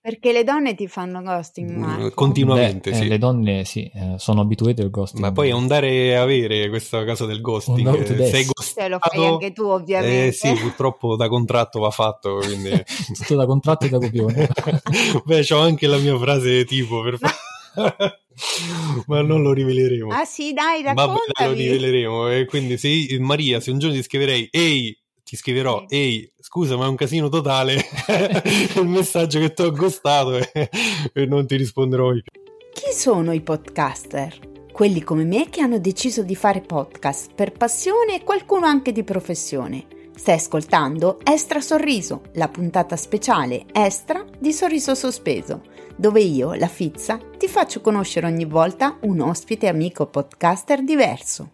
Perché le donne ti fanno ghosting, Marco? Continuamente. Beh, sì. Le donne sì, sono abituate al ghosting. Ma poi è un dare e avere questa cosa del ghosting. Sei ghostato, lo fai anche tu, ovviamente. Sì, purtroppo da contratto va fatto, quindi... Tutto da contratto e da copione. Beh, c'ho anche la mia frase tipo per fare... Ma non lo riveleremo. Ah sì, dai, raccontami. Ma lo riveleremo. E quindi se Maria, se un giorno ti scriverei ehi, scusa, ma è un casino totale il messaggio che ti ho ghostato, e non ti risponderò più. Chi sono i podcaster? Quelli come me che hanno deciso di fare podcast per passione e qualcuno anche di professione. Stai ascoltando Extra Sorriso, la puntata speciale extra di Sorriso Sospeso, dove io, la Fizza, ti faccio conoscere ogni volta un ospite amico podcaster diverso.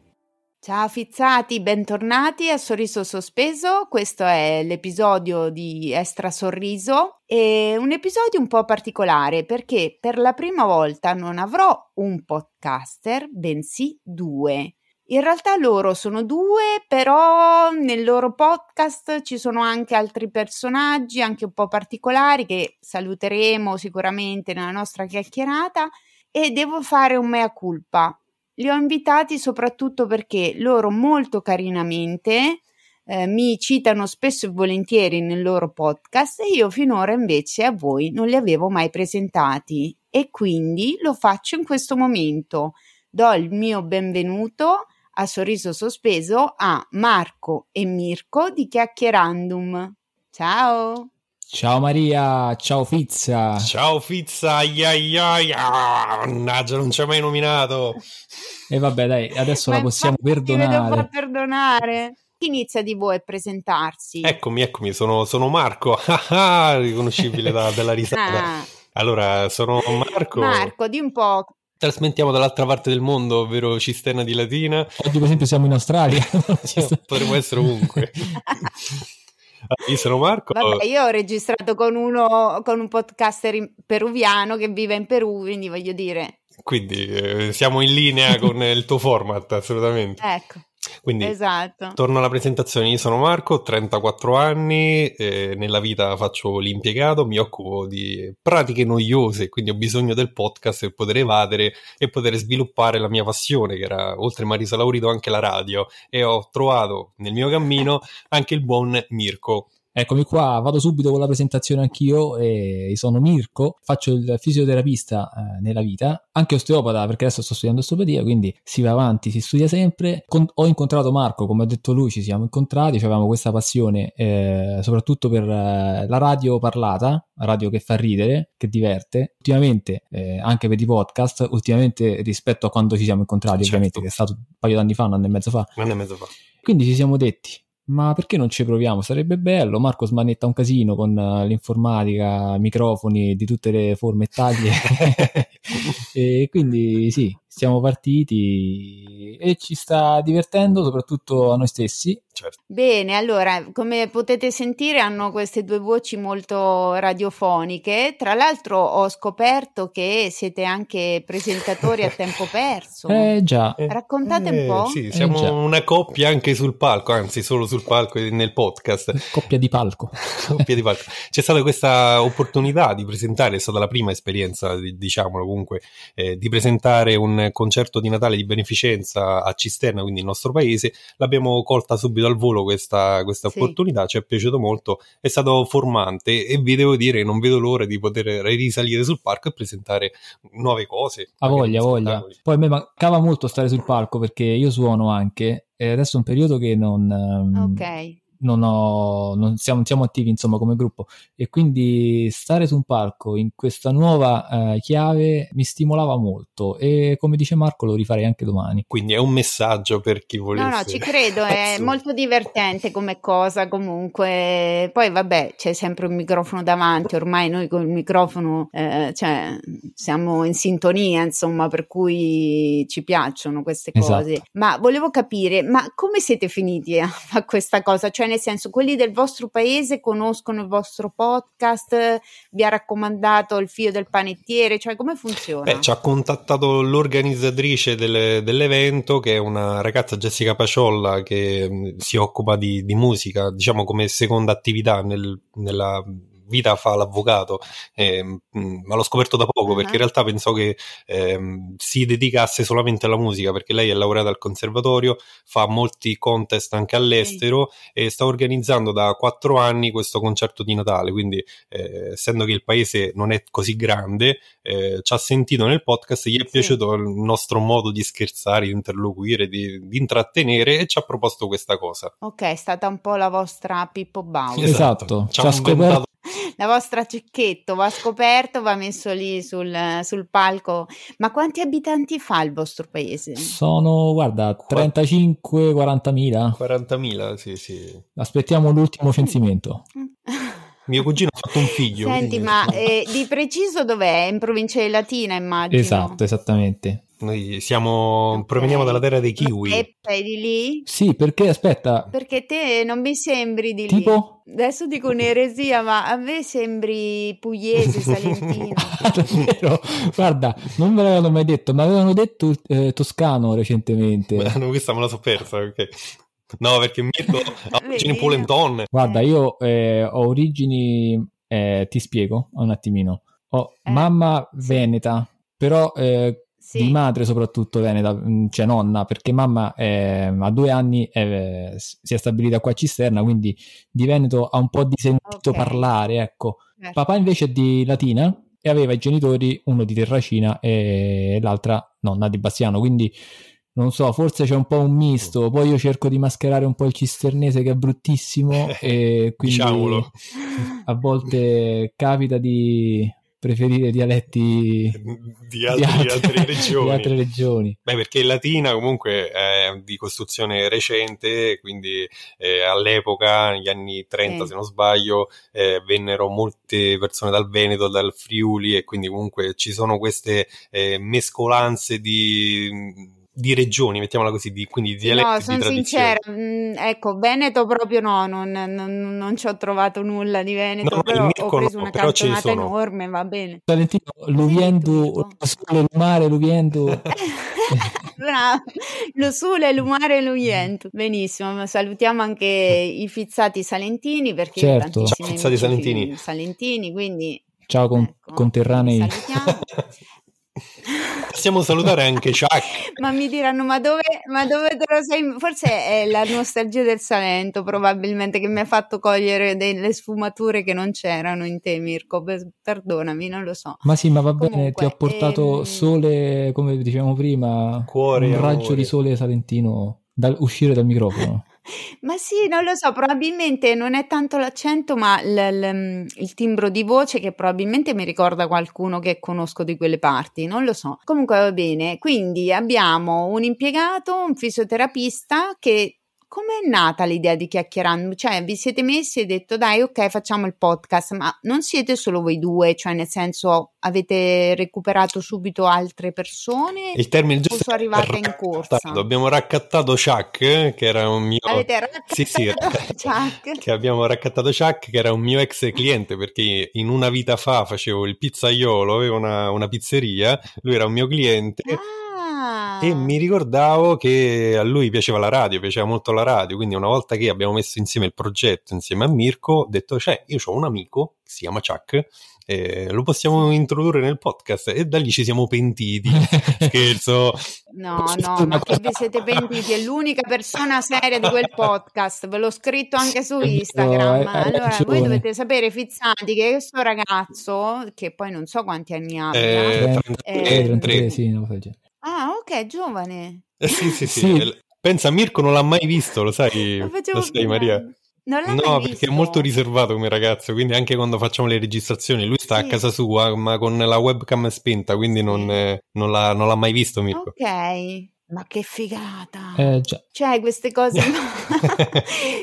Ciao Fizzati, bentornati a Sorriso Sospeso, questo è l'episodio di Extra Sorriso, è un episodio un po' particolare perché per la prima volta non avrò un podcaster, bensì due. In realtà loro sono due, però nel loro podcast ci sono anche altri personaggi, anche un po' particolari, che saluteremo sicuramente nella nostra chiacchierata, e devo fare un mea culpa. Li ho invitati soprattutto perché loro molto carinamente mi citano spesso e volentieri nel loro podcast e io finora invece a voi non li avevo mai presentati, e quindi lo faccio in questo momento. Do il mio benvenuto a Sorriso Sospeso a Marco e Mirko di Chiacchierandum. Ciao! Ciao Maria, ciao Fizza! Ciao Fizza, mannaggia, non ci hai mai nominato! E vabbè dai, adesso la possiamo perdonare. Ma devo far perdonare! Chi inizia di voi a presentarsi? Eccomi, sono Marco, riconoscibile dalla risata. Allora, sono Marco. Marco, di un po'... Trasmettiamo dall'altra parte del mondo, ovvero Cisterna di Latina. Oggi per esempio siamo in Australia. Potremmo essere ovunque. Io sono Marco. Vabbè, io ho registrato con un podcaster peruviano che vive in Perù, quindi voglio dire... Quindi siamo in linea con il tuo format, assolutamente. Ecco. Quindi, esatto. Torno alla presentazione, io sono Marco, 34 anni, nella vita faccio l'impiegato, mi occupo di pratiche noiose, quindi ho bisogno del podcast per poter evadere e poter sviluppare la mia passione, che era, oltre Marisa Laurito, anche la radio, e ho trovato nel mio cammino anche il buon Mirko. Eccomi qua, vado subito con la presentazione anch'io, e sono Mirko, faccio il fisioterapista nella vita, anche osteopata perché adesso sto studiando osteopatia, quindi si va avanti, si studia sempre. Ho incontrato Marco, come ha detto lui, ci siamo incontrati, avevamo questa passione soprattutto per la radio parlata, radio che fa ridere, che diverte, ultimamente anche per i podcast, ultimamente rispetto a quando ci siamo incontrati, certo. Ovviamente, che è stato un paio d'anni fa, un anno e mezzo fa. Quindi ci siamo detti: ma perché non ci proviamo? Sarebbe bello. Marco smanetta un casino con l'informatica, microfoni di tutte le forme e taglie. E quindi sì, siamo partiti e ci sta divertendo, soprattutto a noi stessi. Certo. Bene, allora, come potete sentire hanno queste due voci molto radiofoniche. Tra l'altro ho scoperto che siete anche presentatori a tempo perso. Già. Raccontate un po'. Sì, siamo una coppia anche sul palco, anzi solo sul palco e nel podcast. Coppia di palco. C'è stata questa opportunità di presentare, è stata la prima esperienza, diciamolo comunque, di presentare un concerto di Natale di beneficenza a Cisterna, quindi il nostro paese. L'abbiamo colta subito al volo questa opportunità, ci è piaciuto molto, è stato formante, e vi devo dire non vedo l'ora di poter risalire sul palco e presentare nuove cose. A voglia. Poi a me mancava molto stare sul palco perché io suono anche, e adesso è un periodo che non siamo attivi insomma come gruppo, e quindi stare su un palco in questa nuova chiave mi stimolava molto, e come dice Marco lo rifarei anche domani. Quindi è un messaggio per chi volesse. No, ci credo, è molto divertente come cosa comunque. Poi vabbè, c'è sempre un microfono davanti, ormai noi con il microfono siamo in sintonia insomma, per cui ci piacciono queste cose. Esatto. Ma volevo capire, ma come siete finiti a questa cosa? Cioè nel senso, quelli del vostro paese conoscono il vostro podcast, vi ha raccomandato il figlio del panettiere, cioè come funziona? Beh, ci ha contattato l'organizzatrice dell'evento, che è una ragazza, Jessica Paciolla, che si occupa di musica diciamo come seconda attività nella vita fa l'avvocato, ma l'ho scoperto da poco, perché in realtà pensavo che si dedicasse solamente alla musica, perché lei è laureata al conservatorio, fa molti contest anche all'estero, e sta organizzando da 4 anni questo concerto di Natale, quindi essendo che il paese non è così grande, ci ha sentito nel podcast, gli è piaciuto il nostro modo di scherzare, di interloquire, di intrattenere, e ci ha proposto questa cosa. Ok, è stata un po' la vostra Pippo Bauer. Esatto, ci ha scoperto. La vostra Cecchetto va scoperto, va messo lì sul palco. Ma quanti abitanti fa il vostro paese? Sono, guarda, 35-40.000. 40.000, sì, sì. Aspettiamo l'ultimo censimento. Mio cugino ha fatto un figlio. Senti, ma di preciso dov'è? In provincia di Latina, immagino. Esatto, esattamente. Noi proveniamo dalla terra dei kiwi. E sei di lì? Sì, perché aspetta. Perché te non mi sembri di lì. Tipo? Adesso dico un'eresia, ma a me sembri pugliese, salentino. Davvero? Guarda, non me l'avevano mai detto, ma avevano detto toscano recentemente. Beh, questa me la so persa, perché... No, perché Mirko ha origini polentonne. Guarda, io ho origini, ti spiego un attimino. Ho mamma veneta, però... di madre soprattutto veneta, cioè nonna, perché mamma a 2 anni si è stabilita qua a Cisterna, quindi di veneto ha un po' di sentito parlare, ecco. Papà invece è di Latina e aveva i genitori, uno di Terracina e l'altra nonna di Bassiano, quindi non so, forse c'è un po' un misto. Poi io cerco di mascherare un po' il cisternese, che è bruttissimo, e quindi diciamolo, a volte capita di preferire dialetti di altre regioni. Beh, perché il Latina comunque è di costruzione recente, quindi all'epoca, negli anni 30 se non sbaglio, vennero molte persone dal Veneto, dal Friuli, e quindi comunque ci sono queste mescolanze di regioni, mettiamola così, quindi di dialetti, no, sono sincera, ecco, Veneto proprio no, non ci ho trovato nulla di Veneto, no, però ho preso una cantonata enorme, va bene. Valentino, Luviendu, Lumare, Luviendu. Bravo, lo Sule, Lumare e Luviendu. Benissimo, salutiamo anche i fizzati salentini, perché tantissimi fizzati salentini, quindi... Ciao conterranei. Salutiamo. Possiamo salutare anche Chuck. Ma mi diranno, ma dove te lo sei? Forse è la nostalgia del Salento, probabilmente, che mi ha fatto cogliere delle sfumature che non c'erano in te, Mirko. Perdonami, non lo so. Ma sì, ma va bene. Comunque, ti ho portato sole, come dicevamo prima, cuore, un raggio di sole salentino uscire dal microfono. Ma sì, non lo so, probabilmente non è tanto l'accento, ma il timbro di voce, che probabilmente mi ricorda qualcuno che conosco di quelle parti, non lo so. Comunque va bene, quindi abbiamo un impiegato, un fisioterapista, che... Com'è nata l'idea di Chiacchierandum? Cioè, vi siete messi e detto, dai, ok, facciamo il podcast, ma non siete solo voi due, cioè nel senso, avete recuperato subito altre persone? Il termine giusto, sono arrivata in corsa. Abbiamo raccattato Chuck, che era un mio... Avete raccattato Chuck? Che abbiamo raccattato Chuck, che era un mio ex cliente, perché in una vita fa facevo il pizzaiolo, avevo una pizzeria, lui era un mio cliente... E mi ricordavo che a lui piaceva molto la radio, quindi una volta che abbiamo messo insieme il progetto, insieme a Mirko, ho detto, io ho un amico, che si chiama Chuck, lo possiamo introdurre nel podcast, e da lì ci siamo pentiti. Scherzo, no, ma che vi siete pentiti, è l'unica persona seria di quel podcast, ve l'ho scritto anche su Instagram. Allora voi dovete sapere, fizzati, che questo ragazzo, che poi non so quanti anni ha, 33, sì, non lo so già. Ah, ok, giovane. Sì. Sì. Pensa, Mirko non l'ha mai visto, lo sai, Maria? Non l'ha mai visto? No, perché è molto riservato come ragazzo, quindi anche quando facciamo le registrazioni lui sta a casa sua, ma con la webcam spenta, quindi non l'ha mai visto Mirko. Ok. Ma che figata! Cioè, queste cose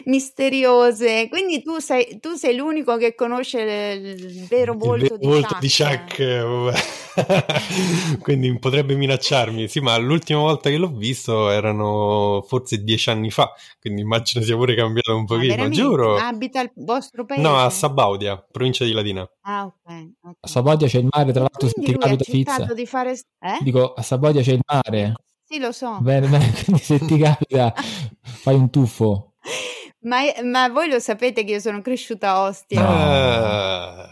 misteriose. Quindi tu sei l'unico che conosce il vero volto di Chuck. Quindi potrebbe minacciarmi. Sì, ma l'ultima volta che l'ho visto erano forse 10 anni fa. Quindi immagino sia pure cambiato un pochino. Giuro. Abita il vostro paese? No, a Sabaudia, provincia di Latina. Ah, ok. A Sabaudia c'è il mare, tra l'altro. Quindi lui ha accettato di fare... Dico, a Sabaudia c'è il mare. Sì, lo so. Bene, quindi se ti capita fai un tuffo. Ma voi lo sapete che io sono cresciuta a Ostia? Ah.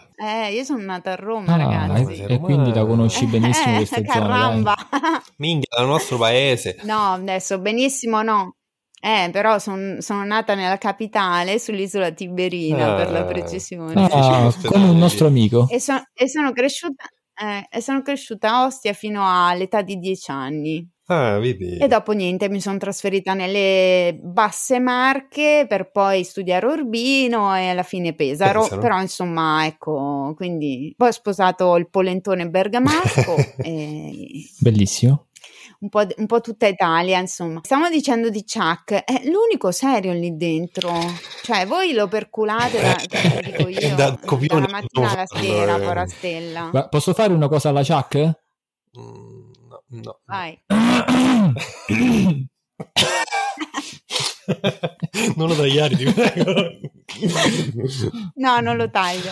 Io sono nata a Roma, ragazzi. E quindi la conosci benissimo questa caramba. Zona. Minchia, dal nostro paese. No, adesso benissimo no. Però sono nata nella capitale, sull'isola Tiberina, per la precisione. Come un nostro amico. E sono cresciuta... sono cresciuta a Ostia fino all'età di 10 anni. Vedi. E dopo niente mi sono trasferita nelle basse Marche per poi studiare Urbino e alla fine Pesaro. Però insomma ecco, quindi poi ho sposato il polentone bergamasco e... bellissimo. Un po' tutta Italia, insomma. Stiamo dicendo di Chuck, è l'unico serio lì dentro. Cioè, voi lo perculate da copione, dalla mattina alla sera, pora stella. Ma posso fare una cosa alla Chuck? No. Vai. Non lo tagliare, ti prego. No, non lo taglio.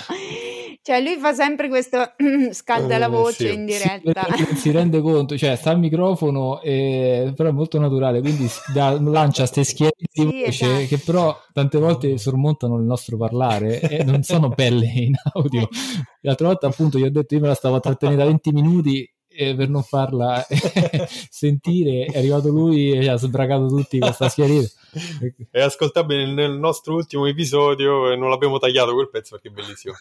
Cioè lui fa sempre questo scalda la voce, sì, in diretta. Si rende conto, cioè sta al microfono però è molto naturale, quindi lancia ste schiere di voce che però tante volte sormontano il nostro parlare e non sono belle in audio. L'altra volta appunto gli ho detto, io me la stavo trattenendo da 20 minuti per non farla sentire, è arrivato lui e ha sbragato tutti questa schierina. È ascoltabile nel nostro ultimo episodio, non l'abbiamo tagliato quel pezzo perché è bellissimo.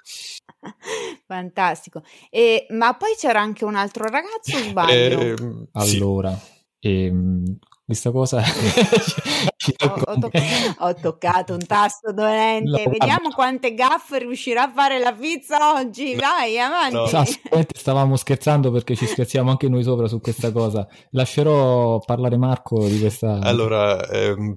Fantastico. Ma poi c'era anche un altro ragazzo, sbaglio? Allora, sì. Questa cosa ho toccato un tasto dolente. No, vediamo quante gaffe riuscirà a fare la pizza oggi. Vai avanti. No. Stavamo scherzando perché ci scherziamo anche noi sopra su questa cosa. Lascerò parlare Marco di questa. Allora,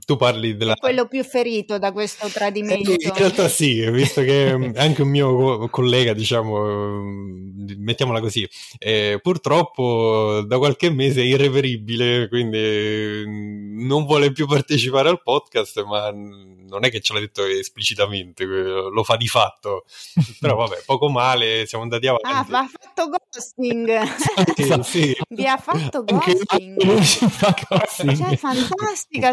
tu parli della. È quello più ferito da questo tradimento. In realtà sì, visto che anche un mio collega, diciamo, mettiamola così, purtroppo da qualche mese è irreperibile, quindi non vuole più partecipare al podcast, ma non è che ce l'ha detto esplicitamente, lo fa di fatto, però vabbè, poco male, siamo andati avanti. Ma ha fatto ghosting. Sì. Vi ha fatto ghosting. Cioè, fantastica.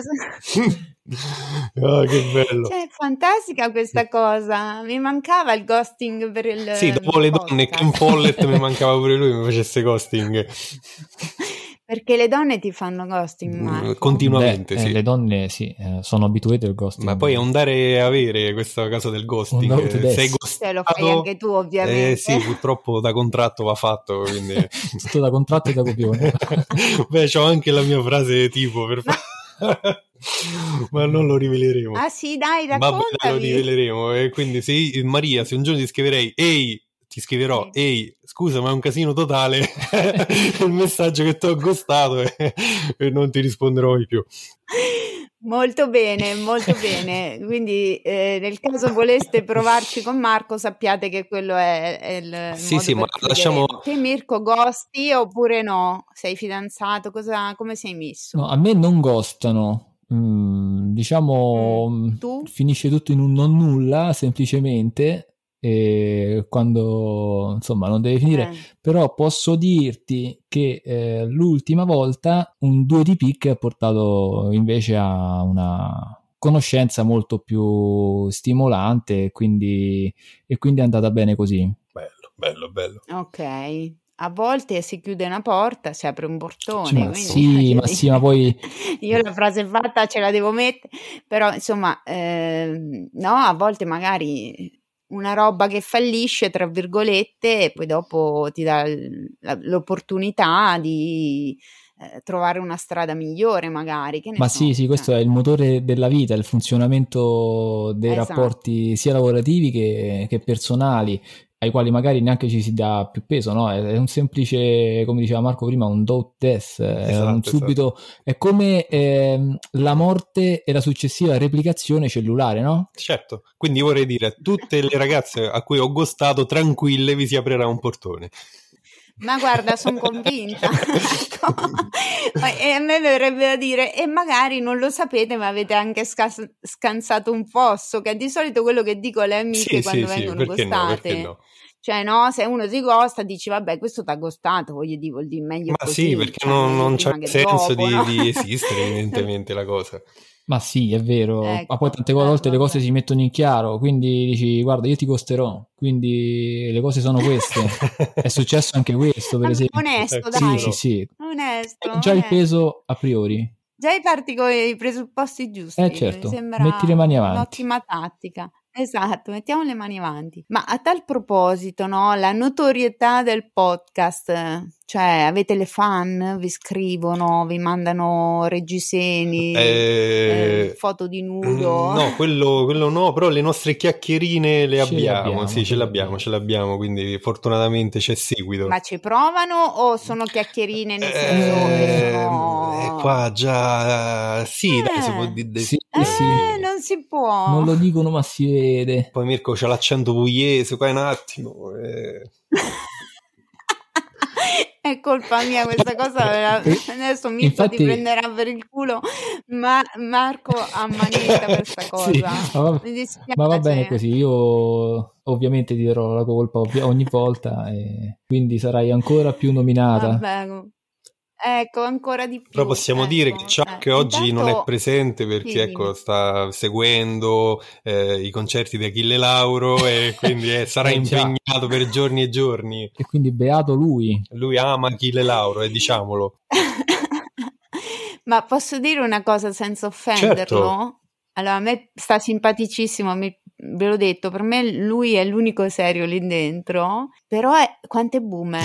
Oh, che bello. Cioè, fantastica questa cosa, mi mancava il ghosting per il sì, dopo le podcast. Donne, Ken Follett mi mancava pure lui, mi facesse ghosting. Perché le donne ti fanno ghosting, Marco? Continuamente, sì. Le donne, sì, sono abituate al ghosting. Ma poi è un dare e avere questa cosa del ghosting. Sei ghostato, lo fai anche tu, ovviamente. Sì, purtroppo da contratto va fatto, quindi... Tutto da contratto e da copione. Beh, c'ho anche la mia frase tipo, per favore. Ma non lo riveleremo. Ah sì, dai, raccontami. Ma lo riveleremo, e quindi se Maria, se un giorno ti scriverei, ehi, ti scriverò, ehi, scusa ma è un casino totale il messaggio che ti ho ghostato e non ti risponderò mai più. Molto bene, quindi nel caso voleste provarci con Marco sappiate che quello è il sì, modo per lasciamo... Te Mirko ghosti oppure no? Sei fidanzato? Come sei messo? No, a me non ghostano. Diciamo tu? Finisce tutto in un non nulla semplicemente, e quando insomma non deve finire. Però posso dirti che l'ultima volta un 2 di picche ha portato invece a una conoscenza molto più stimolante, quindi è andata bene così. Bello. Ok. A volte si chiude una porta, si apre un portone. Ma poi... Io la frase fatta ce la devo mettere, però insomma, no, a volte magari una roba che fallisce, tra virgolette, e poi dopo ti dà l'opportunità di... trovare una strada migliore magari, che ne sì, questo è il motore della vita, il funzionamento dei rapporti sia lavorativi che personali, ai quali magari neanche ci si dà più peso, no? È un semplice, come diceva Marco prima, un do test, subito è come la morte e la successiva replicazione cellulare, no? Certo, quindi vorrei dire a tutte le ragazze a cui ho gustato, tranquille, vi si aprirà un portone. Ma guarda, sono convinta. E a me verrebbe da dire, e magari non lo sapete, ma avete anche scansato un fosso, che è di solito quello che dico alle amiche quando vengono gustate. No, Cioè, no, se uno si costa dici vabbè, questo t'ha costato, voglio dire, vuol dire meglio. Ma così, sì, perché non c'è senso dopo, no? di esistere evidentemente la cosa. Ma sì, è vero, ecco, ma poi tante volte le cose si mettono in chiaro, quindi dici guarda io ti costerò, quindi le cose sono queste. È successo anche questo, per esempio. Onesto, dai. Sì, sì, sì. Onesto. Già il peso a priori. Già i parti con i presupposti giusti, certo. Mi sembra metti le mani avanti. Un'ottima tattica. Esatto, mettiamo le mani avanti. Ma a tal proposito, no, la notorietà del podcast, cioè avete le fan, vi scrivono, vi mandano reggiseni, foto di nudo? No, quello no, però le nostre chiacchierine le abbiamo, sì, ce l'abbiamo, quindi fortunatamente c'è seguito. Ma ci provano o sono chiacchierine nel senso che sono... Qua già... Sì, dai, si può dire... Sì, sì. Non si può... Non lo dicono, ma si vede. Poi Mirko c'ha l'accento pugliese, qua è un attimo. È colpa mia questa cosa, adesso Mirko ti prenderà per il culo, ma Marco ammanetta questa cosa. Sì, ma va bene così, io ovviamente ti darò la colpa ogni volta, e quindi sarai ancora più nominata. Vabbè. Ecco, ancora di più. Però possiamo dire che Chuck oggi non è presente perché ecco, sta seguendo i concerti di Achille Lauro e quindi sarà impegnato per giorni e giorni. E quindi beato lui. Lui ama Achille Lauro, diciamolo. Ma posso dire una cosa senza offenderlo? Certo. Allora, a me sta simpaticissimo, ve l'ho detto, per me lui è l'unico serio lì dentro, però quante bume.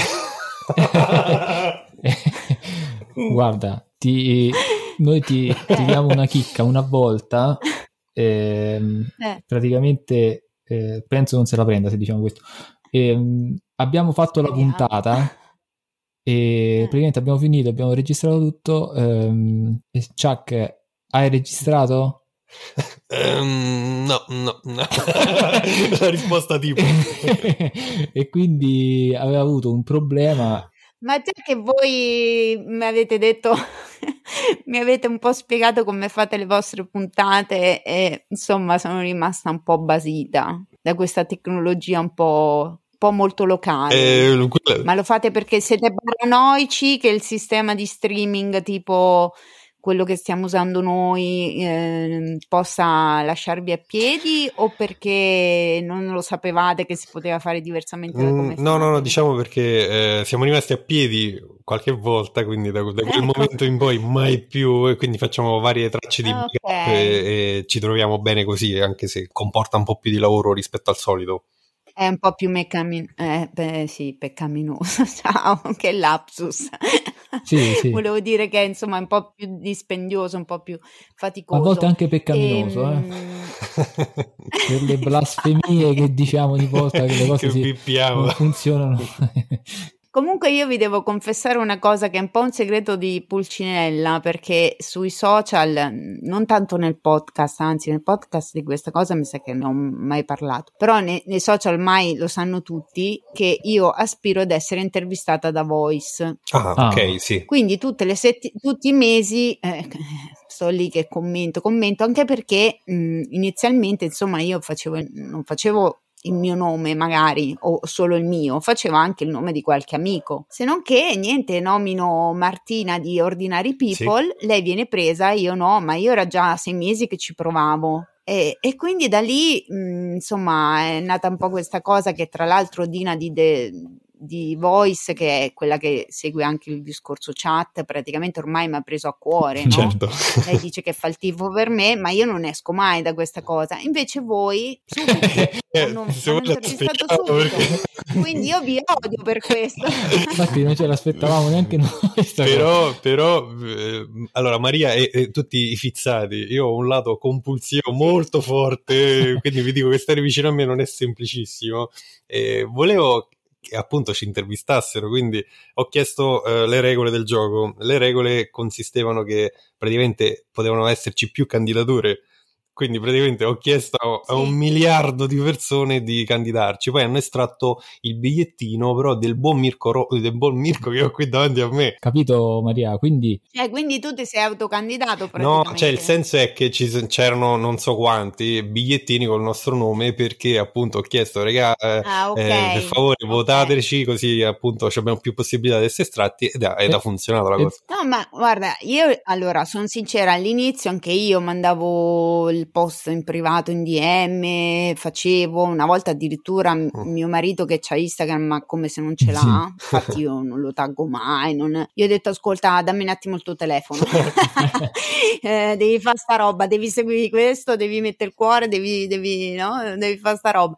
Guarda, noi ti diamo una chicca una volta, praticamente penso non se la prenda se diciamo questo. Abbiamo fatto la puntata e praticamente abbiamo finito, abbiamo registrato tutto. Chuck, hai registrato? No. La risposta tipo. E quindi aveva avuto un problema. Ma già che voi mi avete detto, mi avete un po' spiegato come fate le vostre puntate e insomma sono rimasta un po' basita da questa tecnologia un po' molto locale. Ma lo fate perché siete paranoici che il sistema di streaming tipo quello che stiamo usando noi possa lasciarvi a piedi o perché non lo sapevate che si poteva fare diversamente da come no, diciamo perché siamo rimasti a piedi qualche volta, quindi da quel momento in poi mai più, e quindi facciamo varie tracce di backup e ci troviamo bene così, anche se comporta un po' più di lavoro rispetto al solito. È un po' più peccaminoso, ciao, che lapsus. Sì. Volevo dire che insomma è un po' più dispendioso, un po' più faticoso. A volte anche peccaminoso, per le blasfemie che diciamo di volta che le cose non funzionano. Comunque io vi devo confessare una cosa che è un po' un segreto di Pulcinella, perché sui social, non tanto nel podcast, anzi nel podcast di questa cosa mi sa che non ho mai parlato, però nei social ormai lo sanno tutti che io aspiro ad essere intervistata da Voice. Ah, ok, sì. Quindi tutti i mesi sto lì che commento, anche perché inizialmente insomma io non facevo il mio nome magari, o solo il mio, facevo anche il nome di qualche amico, se non che niente, nomino Martina di Ordinary People, sì. Lei viene presa, io no, ma io era già 6 mesi che ci provavo e quindi da lì insomma è nata un po' questa cosa, che tra l'altro Dina di Voice, che è quella che segue anche il discorso chat, praticamente ormai mi ha preso a cuore, no? Certo. Lei dice che fa il tifo per me, ma io non esco mai da questa cosa, invece voi subito hanno intervistato subito perché... quindi io vi odio per questo. Infatti non ce l'aspettavamo neanche noi però allora Maria e tutti i fizzati, io ho un lato compulsivo molto forte, quindi vi dico che stare vicino a me non è semplicissimo, volevo che appunto ci intervistassero, quindi ho chiesto le regole del gioco. Le regole consistevano che praticamente potevano esserci più candidature, Quindi praticamente ho chiesto a un miliardo di persone di candidarci, poi hanno estratto il bigliettino però del buon Mirko, del buon Mirko che ho qui davanti a me. Capito Maria? Quindi... Quindi tu ti sei autocandidato praticamente? No, cioè il senso è che c'erano non so quanti bigliettini col nostro nome, perché appunto ho chiesto regà per favore votateci, così appunto abbiamo più possibilità di essere estratti, ed ha funzionato la cosa. No, ma guarda, io allora sono sincera, all'inizio anche io mandavo il post in privato, in DM, facevo una volta addirittura mio marito che c'ha Instagram, ma come se non ce l'ha, infatti io non lo taggo mai, io ho detto ascolta dammi un attimo il tuo telefono devi fare sta roba, devi seguire questo, devi mettere il cuore, devi fare sta roba.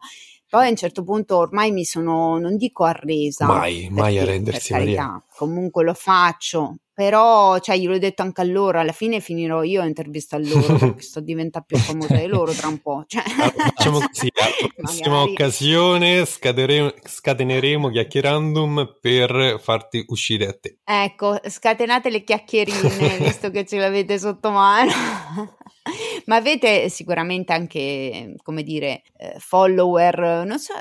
Poi a un certo punto ormai mi sono, non dico arresa, mai arrendersi, per carità, Maria. Comunque lo faccio, però cioè gliel'ho detto anche a loro, alla fine finirò io a intervistare loro perché sto diventando più famosa di loro tra un po', cioè. Allora, facciamo così, alla prossima occasione scateneremo Chiacchierandum per farti uscire a te. Ecco, scatenate le chiacchierine visto che ce l'avete sotto mano. Ma avete sicuramente anche, come dire, follower, non so,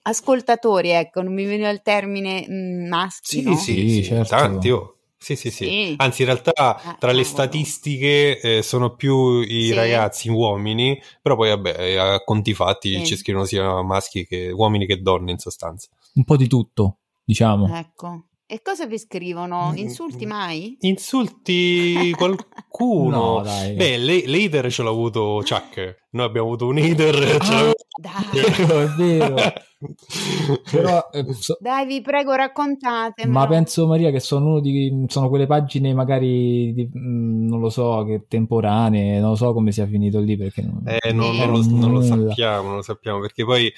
ascoltatori, ecco, non mi viene il termine maschi, no? Sì, certo. Tanti, oh. Sì. Anzi in realtà tra le statistiche sono più i ragazzi, uomini, però poi vabbè a conti fatti ci scrivono sia maschi che uomini che donne in sostanza. Un po' di tutto, diciamo. Ecco. E cosa vi scrivono? Insulti mai? Insulti qualcuno? No, dai. Beh, l'hater ce l'ha avuto Chuck. Noi abbiamo avuto un hater. Dai. È vero. Però, dai, vi prego, raccontatemi. Ma penso, Maria, che sono quelle pagine magari, non lo so, che temporanee, non lo so come sia finito lì, perché non lo sappiamo, perché poi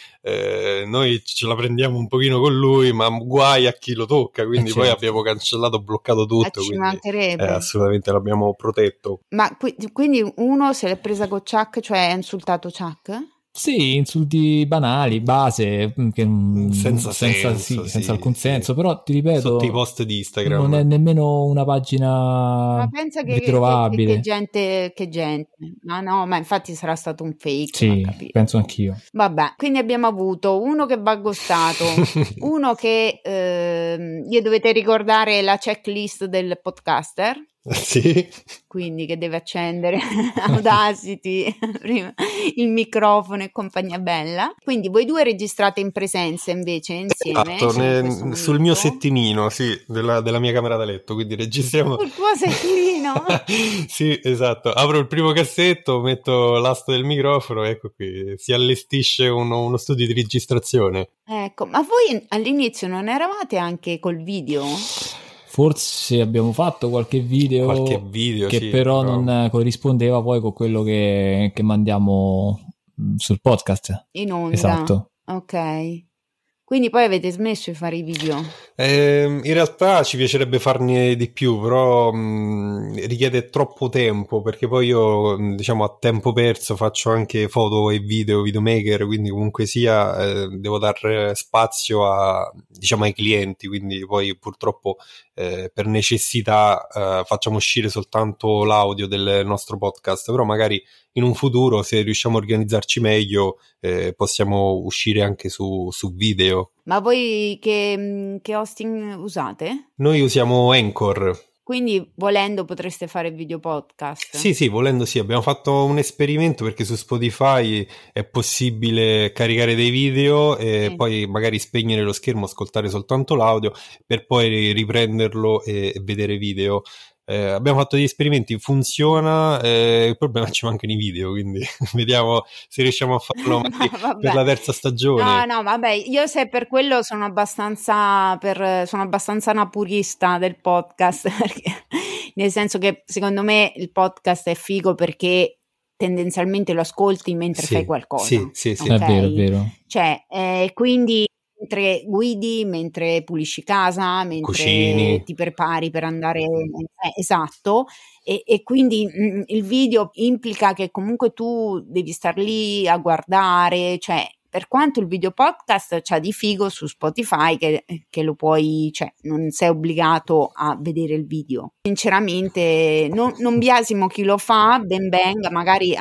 noi ce la prendiamo un pochino con lui, ma guai a chi lo tocca, quindi poi abbiamo cancellato, bloccato tutto, ci mancherebbe. Assolutamente l'abbiamo protetto. Ma quindi uno se l'è presa con Chuck, cioè ha insultato Chuck? Sì, insulti banali, base, che senza alcun senso, però ti ripeto, sotto i post di Instagram non è nemmeno una pagina. Ma pensa che ritrovabile. Che gente. No, ma infatti sarà stato un fake. Sì, penso anch'io. Vabbè, quindi abbiamo avuto uno che va ghostato, uno che gli dovete ricordare la checklist del podcaster. Sì. Quindi che deve accendere Audacity prima, il microfono e compagnia bella. Quindi voi due registrate in presenza invece insieme, esatto, sul mio settimino della mia camera da letto, quindi registriamo sul tuo settimino. Sì, esatto, apro il primo cassetto, metto l'asto del microfono, ecco qui si allestisce uno studio di registrazione. Ecco, ma voi all'inizio non eravate anche col video? Forse abbiamo fatto qualche video che però non corrispondeva poi con quello che mandiamo sul podcast. In onda. Esatto. Ok. Quindi poi avete smesso di fare i video? In realtà ci piacerebbe farne di più, però richiede troppo tempo, perché poi io, diciamo, a tempo perso faccio anche foto e videomaker, quindi comunque sia devo dare spazio ai clienti, quindi poi purtroppo per necessità facciamo uscire soltanto l'audio del nostro podcast, però magari in un futuro, se riusciamo a organizzarci meglio, possiamo uscire anche su video. Ma voi che hosting usate? Noi usiamo Anchor. Quindi volendo potreste fare video podcast? Sì, volendo sì. Abbiamo fatto un esperimento perché su Spotify è possibile caricare dei video e poi magari spegnere lo schermo, ascoltare soltanto l'audio per poi riprenderlo e vedere video. Abbiamo fatto degli esperimenti, funziona, il problema è che ci mancano i video, quindi vediamo se riusciamo a farlo per la terza stagione. No, vabbè, io se per quello sono abbastanza una purista del podcast, perché, nel senso che secondo me il podcast è figo perché tendenzialmente lo ascolti mentre fai qualcosa. Sì, okay? È vero. Cioè, quindi... mentre guidi, mentre pulisci casa, mentre cucini, ti prepari per andare... esatto, e quindi il video implica che comunque tu devi star lì a guardare, cioè per quanto il video podcast c'ha di figo su Spotify che lo puoi, cioè non sei obbligato a vedere il video. Sinceramente non biasimo chi lo fa, ben venga, magari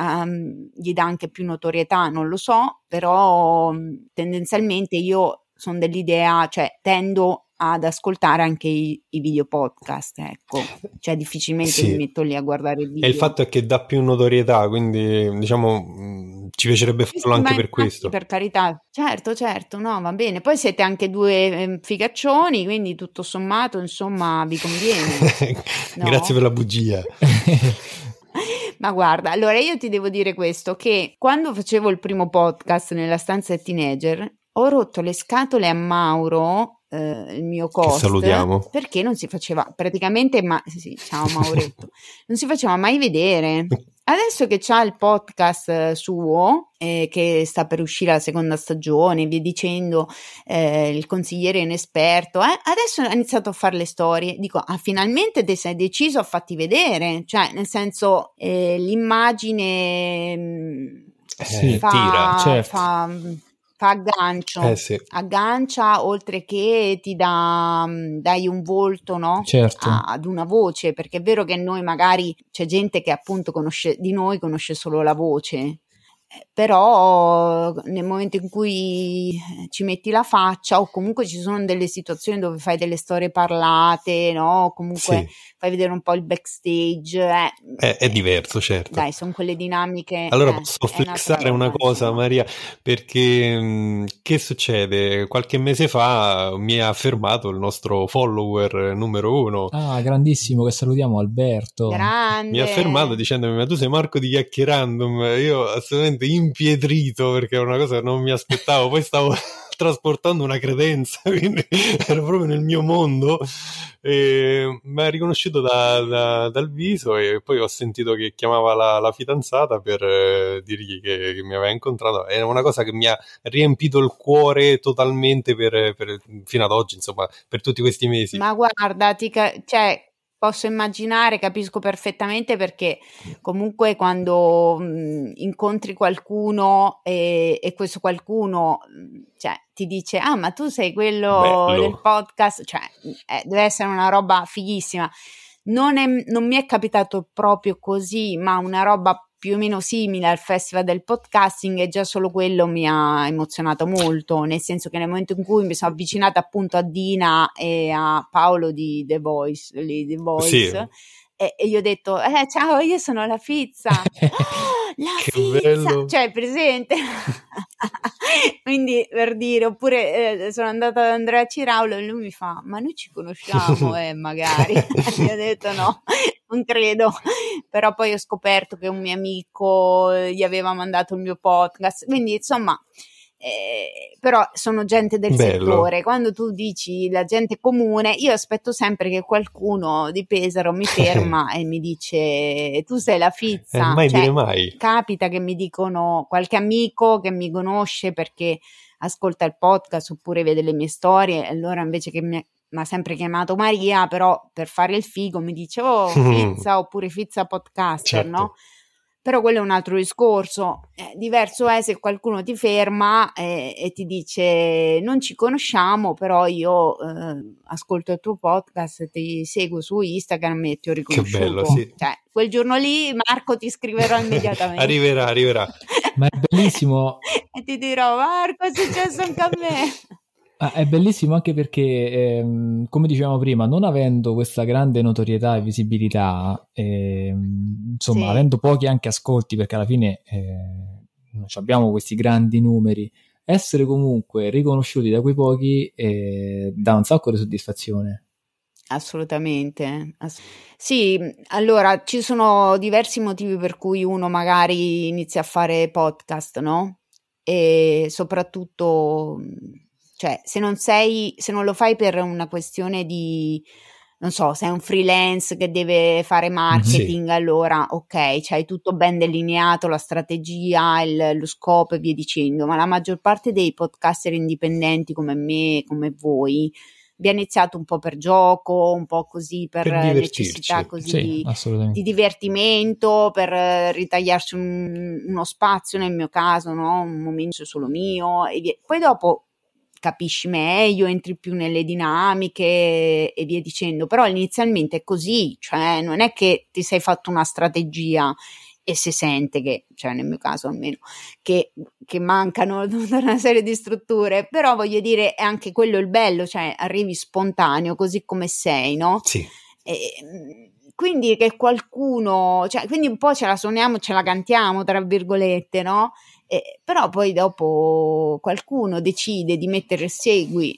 gli dà anche più notorietà, non lo so, però tendenzialmente io sono dell'idea, cioè tendo ad ascoltare anche i video podcast, ecco, cioè difficilmente mi metto lì a guardare il video. E il fatto è che dà più notorietà, quindi diciamo ci piacerebbe farlo anche per questo. Per carità, certo, no, va bene. Poi siete anche due figaccioni, quindi tutto sommato, insomma, vi conviene. No? Grazie per la bugia. Ma guarda, allora io ti devo dire questo, che quando facevo il primo podcast nella stanza del teenager, ho rotto le scatole a Mauro, il mio coach, salutiamo, perché non si faceva praticamente, ma sì, ciao Mauretto, non si faceva mai vedere. Adesso che c'ha il podcast suo, che sta per uscire la seconda stagione, via dicendo, il consigliere inesperto, adesso ha iniziato a fare le storie, dico, finalmente ti sei deciso a farti vedere, cioè nel senso l'immagine tira, certo. Aggancio, sì. Aggancia, oltre che ti dai un volto, no? Certo. Ad una voce, perché è vero che noi magari c'è gente che appunto conosce solo la voce, però nel momento in cui ci metti la faccia, o comunque ci sono delle situazioni dove fai delle storie parlate, no? Comunque sì, fai vedere un po' il backstage, è diverso, certo. Dai, sono quelle dinamiche. Allora posso flexare una cosa, Maria, perché che succede? Qualche mese fa mi ha fermato il nostro follower numero 1, grandissimo, che salutiamo, Alberto. Grande. Mi ha fermato dicendomi: ma tu sei Marco di Chiacchierandum? Io assolutamente impietrito, perché è una cosa che non mi aspettavo. Poi stavo trasportando una credenza, quindi ero proprio nel mio mondo, mi ha riconosciuto dal viso, e poi ho sentito che chiamava la fidanzata per dirgli che mi aveva incontrato. È una cosa che mi ha riempito il cuore totalmente fino ad oggi, insomma, per tutti questi mesi. Ma guarda, cioè posso immaginare, capisco perfettamente, perché comunque quando incontri qualcuno e questo qualcuno, cioè, ti dice: ah, ma tu sei quello del podcast, cioè deve essere una roba fighissima. Non mi è capitato proprio così, ma una roba più o meno simile al festival del podcasting, e già solo quello mi ha emozionato molto, nel senso che nel momento in cui mi sono avvicinata appunto a Dina e a Paolo di The Voice, sì, e gli ho detto: ciao, io sono la Fizza. La che Fizza, bello. Cioè, presente. Quindi, per dire, oppure sono andata da Andrea Ciraulo e lui mi fa: ma noi ci conosciamo, magari. Gli ho detto: no, non credo. Però poi ho scoperto che un mio amico gli aveva mandato il mio podcast, quindi insomma, però sono gente del settore. Quando tu dici la gente comune, io aspetto sempre che qualcuno di Pesaro mi ferma e mi dice: tu sei la Fizza, mai, cioè, dire mai. Capita che mi dicono, qualche amico che mi conosce perché ascolta il podcast oppure vede le mie storie, allora invece che mi ha sempre chiamato Maria, però per fare il figo mi dice: oh, Fizza, oppure Fizza podcaster, certo, no? Però quello è un altro discorso. Diverso è se qualcuno ti ferma e ti dice: non ci conosciamo, però io ascolto il tuo podcast, ti seguo su Instagram e ti ho riconosciuto. Che bello, sì. Cioè, quel giorno lì, Marco, ti scriverò immediatamente. arriverà. Ma è bellissimo. E ti dirò: Marco, è successo anche a me. Ah, è bellissimo anche perché, come dicevamo prima, non avendo questa grande notorietà e visibilità, insomma, sì, avendo pochi anche ascolti, perché alla fine non abbiamo questi grandi numeri, essere comunque riconosciuti da quei pochi dà un sacco di soddisfazione. Assolutamente. Sì, allora ci sono diversi motivi per cui uno magari inizia a fare podcast, no? E soprattutto, cioè, se non lo fai per una questione di, non so, sei un freelance che deve fare marketing, sì, allora ok, c'hai tutto ben delineato, la strategia, lo scopo e via dicendo, ma la maggior parte dei podcaster indipendenti come me, come voi, abbiamo iniziato un po' per gioco, un po' così per necessità così di divertimento, per ritagliarsi uno spazio, nel mio caso, no? Un momento solo mio, e via. Poi dopo capisci meglio, entri più nelle dinamiche e via dicendo, però inizialmente è così, cioè non è che ti sei fatto una strategia e si sente che, cioè nel mio caso almeno, che mancano tutta una serie di strutture, però voglio dire è anche quello il bello, cioè arrivi spontaneo così come sei, no? Sì. E quindi che qualcuno, cioè quindi un po' ce la suoniamo, ce la cantiamo tra virgolette, no? Però poi dopo qualcuno decide di mettere segui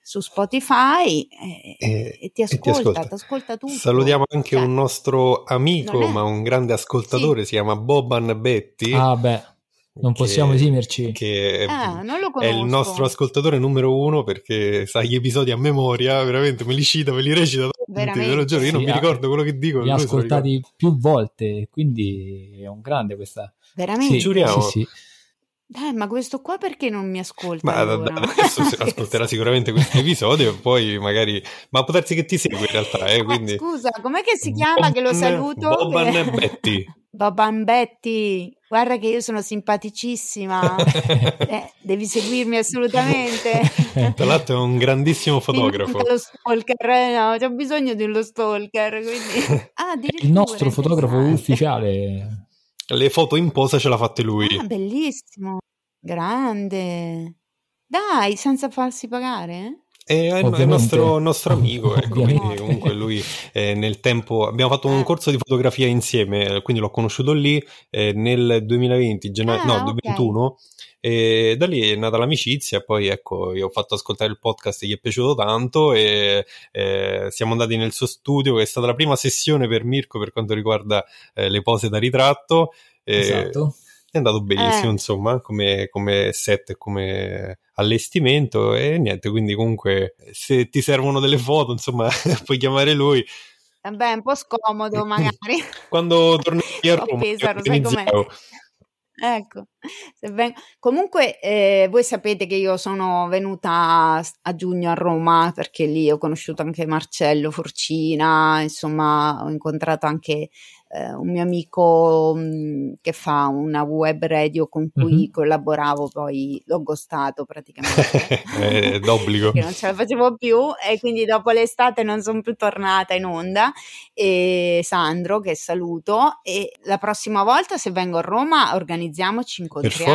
su Spotify e ti ascolta tutto. Salutiamo anche un nostro amico, ma un grande ascoltatore, si chiama Boban Betti. Ah beh, non possiamo esimerci. Che non lo conosco. È il nostro ascoltatore numero 1 perché sa gli episodi a memoria, veramente me li cita, me li recita. Veramente. Te lo giuro, io non mi ricordo quello che dico. Li ha ascoltati più volte, quindi è un grande questa. Veramente? Sì, giuriamo. Sì. Dai, ma questo qua perché non mi ascolta? Ma adesso ascolterà sicuramente questo episodio e poi magari. Ma può darsi che ti segui in realtà, quindi. Scusa, com'è che si chiama? Che lo saluto? Boban Betti. Boban Betti, guarda che io sono simpaticissima. Devi seguirmi assolutamente. Tra l'altro è un grandissimo fotografo. Lo stalker, no, c'ho bisogno di uno stalker, quindi. Il nostro fotografo ufficiale. Le foto in posa ce l'ha fatte lui. Ah, bellissimo, grande. Dai, senza farsi pagare? È il nostro amico, ecco, quindi comunque lui nel tempo abbiamo fatto un corso di fotografia insieme, quindi l'ho conosciuto lì nel 2020, gennaio 2021. Okay. E da lì è nata l'amicizia, poi ecco io ho fatto ascoltare il podcast e gli è piaciuto tanto e siamo andati nel suo studio, che è stata la prima sessione per Mirko per quanto riguarda le pose da ritratto, esatto. È andato benissimo insomma come set, come allestimento e niente, quindi comunque se ti servono delle foto insomma puoi chiamare lui. Vabbè, un po' scomodo magari quando torni a Roma. Pesaro, sai com'è? Ecco, comunque voi sapete che io sono venuta a giugno a Roma perché lì ho conosciuto anche Marcello Forcina, insomma ho incontrato anche un mio amico che fa una web radio con cui collaboravo, poi l'ho ghostato praticamente d'obbligo che non ce la facevo più e quindi dopo l'estate non sono più tornata in onda, e Sandro che saluto, e la prossima volta se vengo a Roma organizziamoci, incontriamo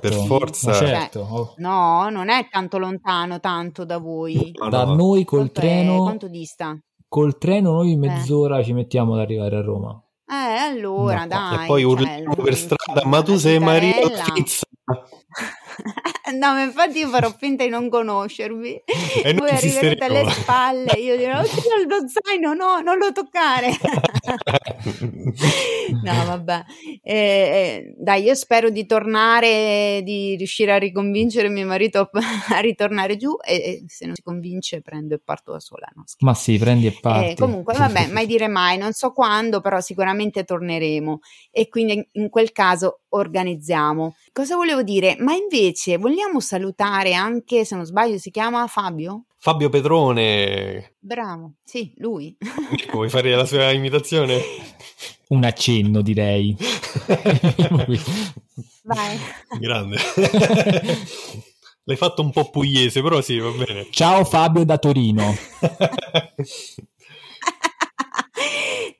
per forza. Cioè, no, non è tanto lontano tanto da voi, da noi col treno. Quanto dista? Col treno noi mezz'ora ci mettiamo ad arrivare a Roma. Allora dai. E poi urliamo per strada, ma tu sei Maria Fizza. No, ma infatti io farò finta di non conoscervi. E voi arriverete alle spalle, io dirò, lo zaino, no, non lo toccare. No, vabbè. Dai, io spero di tornare, di riuscire a riconvincere mio marito a ritornare giù e se non si convince prendo e parto da sola. No? Ma sì, prendi e parti. Comunque, vabbè, mai dire mai, non so quando, però sicuramente torneremo e quindi in quel caso organizziamo. Cosa volevo dire? Ma invece vogliamo salutare anche, se non sbaglio, si chiama Fabio Petrone. Bravo, sì, lui. Mirko, vuoi fare la sua imitazione? Un accenno, direi. Vai. Grande. L'hai fatto un po' pugliese, però sì, va bene. Ciao Fabio da Torino.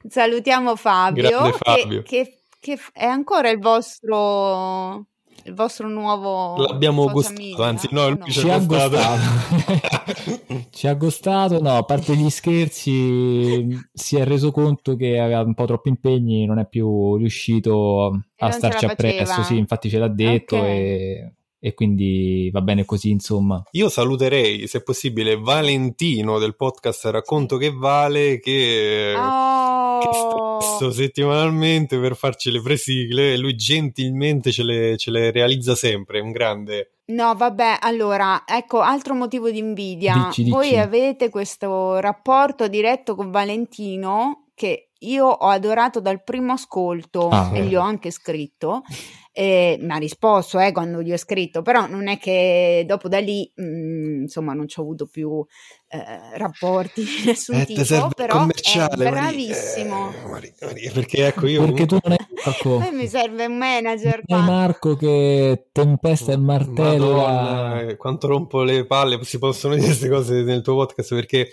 Salutiamo Fabio. Grande Fabio. Che è ancora il vostro nuovo. L'abbiamo gustato, anzi no. Ci ha gustato, no, a parte gli scherzi si è reso conto che aveva un po' troppi impegni, non è più riuscito a starci appresso, sì, infatti ce l'ha detto, okay. E quindi va bene così, insomma. Io saluterei, se possibile, Valentino del podcast Racconto che Vale, che stesso settimanalmente per farci le presigle, e lui gentilmente ce le realizza sempre, è un grande. No, vabbè, allora, ecco, altro motivo di invidia. Dici. Voi avete questo rapporto diretto con Valentino che io ho adorato dal primo ascolto e gli ho anche scritto, mi ha risposto quando gli ho scritto, però non è che dopo da lì insomma non ci ho avuto più rapporti di nessun tipo, però è bravissimo Maria, perché ecco io perché tu non è Marco. Poi mi serve un manager qua. Marco che tempesta il martello. Madonna, quanto rompo le palle, si possono dire queste cose nel tuo podcast, perché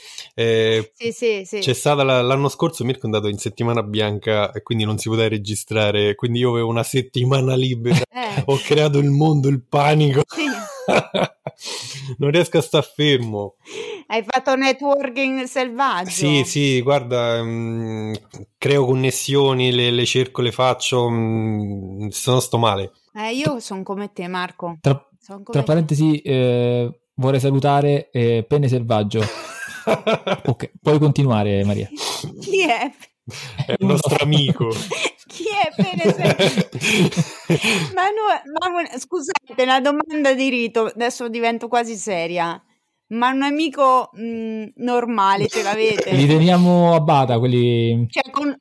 sì. C'è stata l'anno scorso Mirko è andato in settimana bianca e quindi non si poteva registrare, quindi io avevo una settimana libera, ho creato il mondo, il panico, non riesco a star fermo. Hai fatto networking selvaggio. Sì, guarda, creo connessioni, le cerco, le faccio, se no sto male. Io sono come te, Marco. Tra parentesi, vorrei salutare Pene Selvaggio. Ok, puoi continuare, Maria. Chi è? È un nostro amico. Chi è Pene Selvaggio? ma scusate, la domanda di rito, adesso divento quasi seria. Ma un amico normale ce l'avete? Li teniamo a bada quelli. Cioè con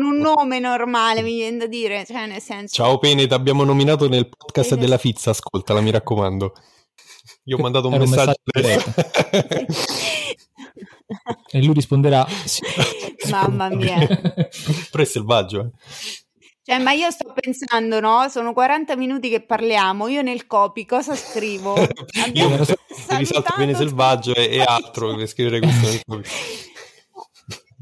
un nome normale, mi viene da dire, cioè nel senso. Ciao Pene, ti abbiamo nominato nel podcast Pene. Della Fizza, ascoltala, mi raccomando. Io ho mandato un messaggio. E lui risponderà. Sì. Mamma mia. Pre selvaggio, Cioè, ma io sto pensando, no? Sono 40 minuti che parliamo, io nel copy cosa scrivo? Abbiamo risalto Pene Selvaggio e altro per scrivere questo nel copy.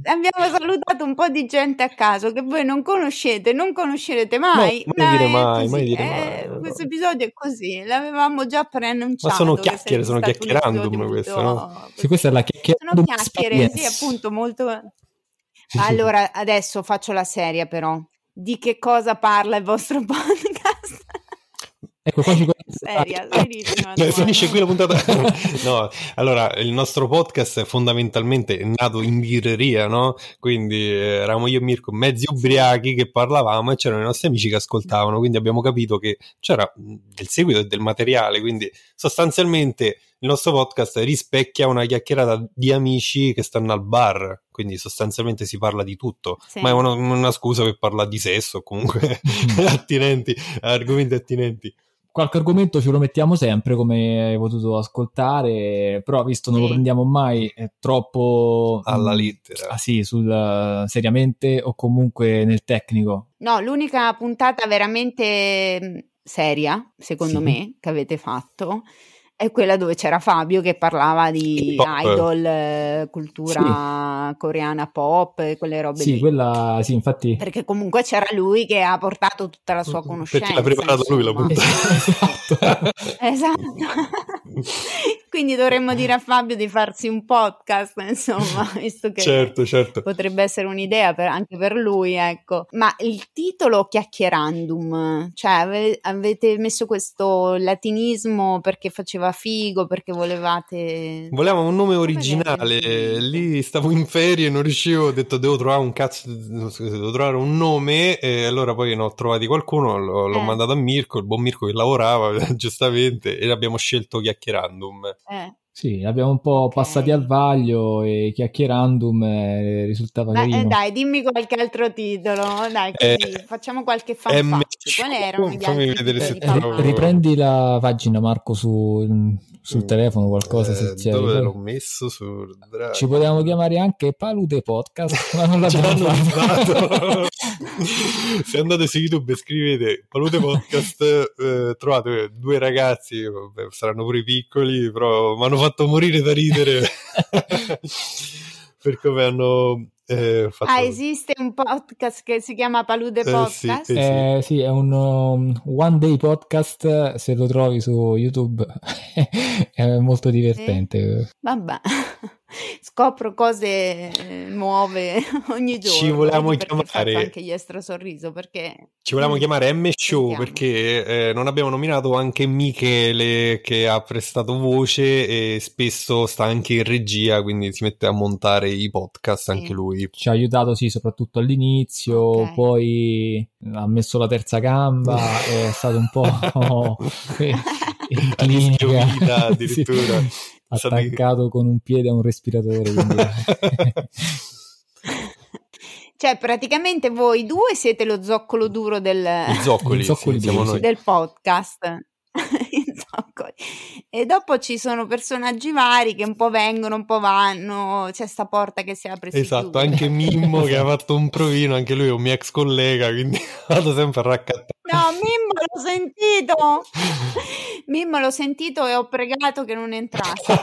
Abbiamo salutato un po' di gente a caso che voi non conoscete, non conoscerete mai. No, mai dire mai. Questo episodio è così, l'avevamo già preannunciato. Ma sono chiacchiere, sono chiacchierandum questo, no? Sì, questa è la chiacchierandum. Sono chiacchiere, sì, appunto, molto. Allora, adesso faccio la seria però. Di che cosa parla il vostro podcast? Ecco, qua seria, serissima. Finisce qui la puntata. No, allora, il nostro podcast è fondamentalmente nato in birreria, no? Quindi eravamo io e Mirko mezzi ubriachi che parlavamo e c'erano i nostri amici che ascoltavano, quindi abbiamo capito che c'era del seguito e del materiale, quindi sostanzialmente il nostro podcast rispecchia una chiacchierata di amici che stanno al bar, quindi sostanzialmente si parla di tutto, sì. Ma è una scusa per parlare di sesso, comunque attinenti, argomenti attinenti. Qualche argomento ce lo mettiamo sempre, come hai potuto ascoltare, però visto non lo prendiamo mai troppo alla lettera, sì, sul seriamente o comunque nel tecnico. No, l'unica puntata veramente seria, secondo me, che avete fatto è quella dove c'era Fabio che parlava di pop. Idol, cultura coreana pop, quelle robe lì. Quella sì, infatti. Perché comunque c'era lui che ha portato tutta la sua conoscenza. Perché l'ha preparato lui la puntata. Esatto. Quindi dovremmo dire a Fabio di farsi un podcast, insomma, visto che certo. Potrebbe essere un'idea anche per lui, ecco. Ma il titolo Chiacchierandum, cioè avete messo questo latinismo perché faceva figo, perché volevamo un nome originale, lì stavo in ferie e non riuscivo, ho detto devo trovare un nome, e allora poi ne ho trovati qualcuno, l'ho mandato a Mirko, il buon Mirko che lavorava giustamente, e abbiamo scelto Chiacchierandum. Sì, abbiamo un po' passati al vaglio e Chiacchierandum risultava carino. Dai, dimmi qualche altro titolo, dai, così, facciamo qualche fanfaccio. Qual erano gli altri titoli? Riprendi la pagina, Marco, sul telefono, qualcosa se c'è. Dove l'ho messo? Sul drive. Ci potevamo chiamare anche Palude Podcast, ma non l'abbiamo fatto. Se andate su YouTube e scrivete Palude Podcast, trovate due ragazzi, saranno pure piccoli, però mi hanno fatto morire da ridere per come hanno fatto. Esiste un podcast che si chiama Palude Podcast? Sì, è un one day podcast, se lo trovi su YouTube è molto divertente. Vabbè, scopro cose nuove ogni giorno. Ci volevamo chiamare anche gli Extra Sorriso, perché ci volevamo chiamare M Show, perché non abbiamo nominato anche Michele, che ha prestato voce e spesso sta anche in regia, quindi si mette a montare i podcast anche lui. Ci ha aiutato soprattutto all'inizio, poi ha messo la terza gamba, è stato un po' in clinica addirittura. Attaccato con un piede a un respiratore. Cioè, praticamente voi due siete lo zoccolo duro del podcast. E dopo ci sono personaggi vari che un po' vengono, un po' vanno, c'è sta porta che si apre. Esatto, anche Mimmo che ha fatto un provino, anche lui è un mio ex collega, quindi vado sempre a raccattare. No, Mimmo l'ho sentito e ho pregato che non entrasse.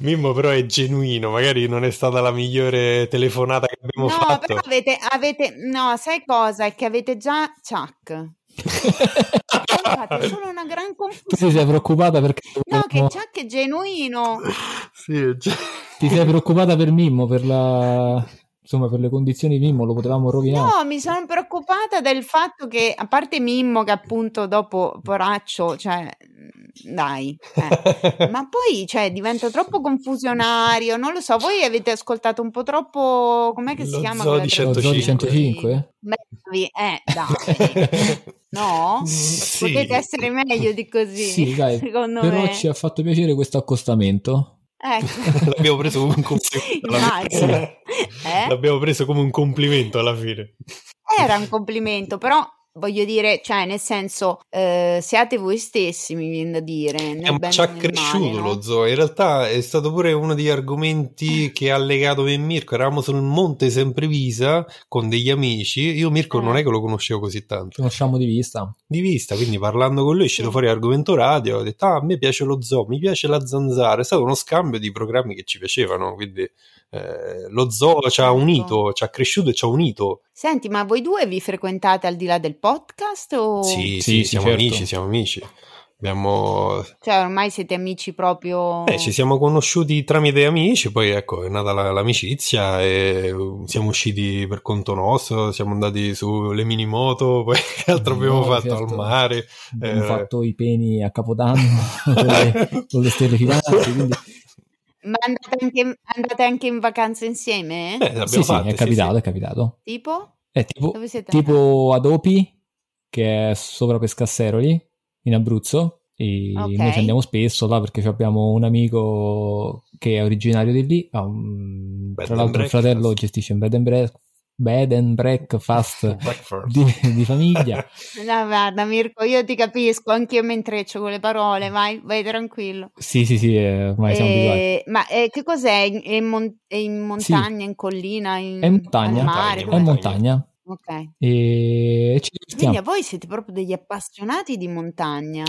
Mimmo però è genuino, magari non è stata la migliore telefonata che abbiamo fatto. No, però avete... No, sai cosa? È che avete già Chuck. Infatti, solo una gran confusione. Ti sei preoccupata perché che Chuck è genuino. Sì, ti sei preoccupata per Mimmo, per le condizioni di Mimmo, lo potevamo rovinare. No, mi sono preoccupata del fatto che, a parte Mimmo che appunto dopo poraccio, cioè dai, ma poi cioè diventa troppo confusionario, non lo so, voi avete ascoltato un po' troppo, com'è che si chiama? Lo Zoo di 105? Bravi, dai. No? Sì. Potete essere meglio di così, sì, dai, secondo me. Però ci ha fatto piacere questo accostamento. Ecco. L'abbiamo preso come un complimento L'abbiamo preso come un complimento alla fine. Era un complimento, però voglio dire, cioè nel senso siate voi stessi, mi viene da dire, ci ha cresciuto male, no? Lo zoo in realtà è stato pure uno degli argomenti che ha legato me e Mirko. Eravamo sul monte Semprevisa con degli amici, io Mirko non è che lo conoscevo così tanto, conosciamo di vista, quindi parlando con lui è uscito fuori argomento radio, ho detto a me piace lo zoo, mi piace la zanzara, è stato uno scambio di programmi che ci piacevano, quindi lo zoo ci ha unito, ci ha cresciuto e ci ha unito. Senti, ma voi due vi frequentate al di là del podcast o... Sì, siamo certo. Amici. Abbiamo... Cioè ormai siete amici proprio... ci siamo conosciuti tramite amici, poi ecco è nata l'amicizia e siamo usciti per conto nostro, siamo andati sulle minimoto, poi che altro abbiamo fatto al mare. Abbiamo fatto i peni a Capodanno con le stelle fidanzate, quindi... Ma andate anche in vacanza insieme? È capitato. Tipo? Dove siete? Tipo ad Opi, che è sopra Pescasseroli, in Abruzzo, e noi ci andiamo spesso là perché abbiamo un amico che è originario di lì, tra l'altro il fratello gestisce un bed and breakfast di famiglia. No, guarda Mirko, io ti capisco, anch'io mi intreccio con le parole, vai tranquillo. Sì, ormai siamo abituati. Ma che cos'è? È in montagna, in collina, è montagna, al mare? È montagna. Ok. Quindi a voi siete proprio degli appassionati di montagna.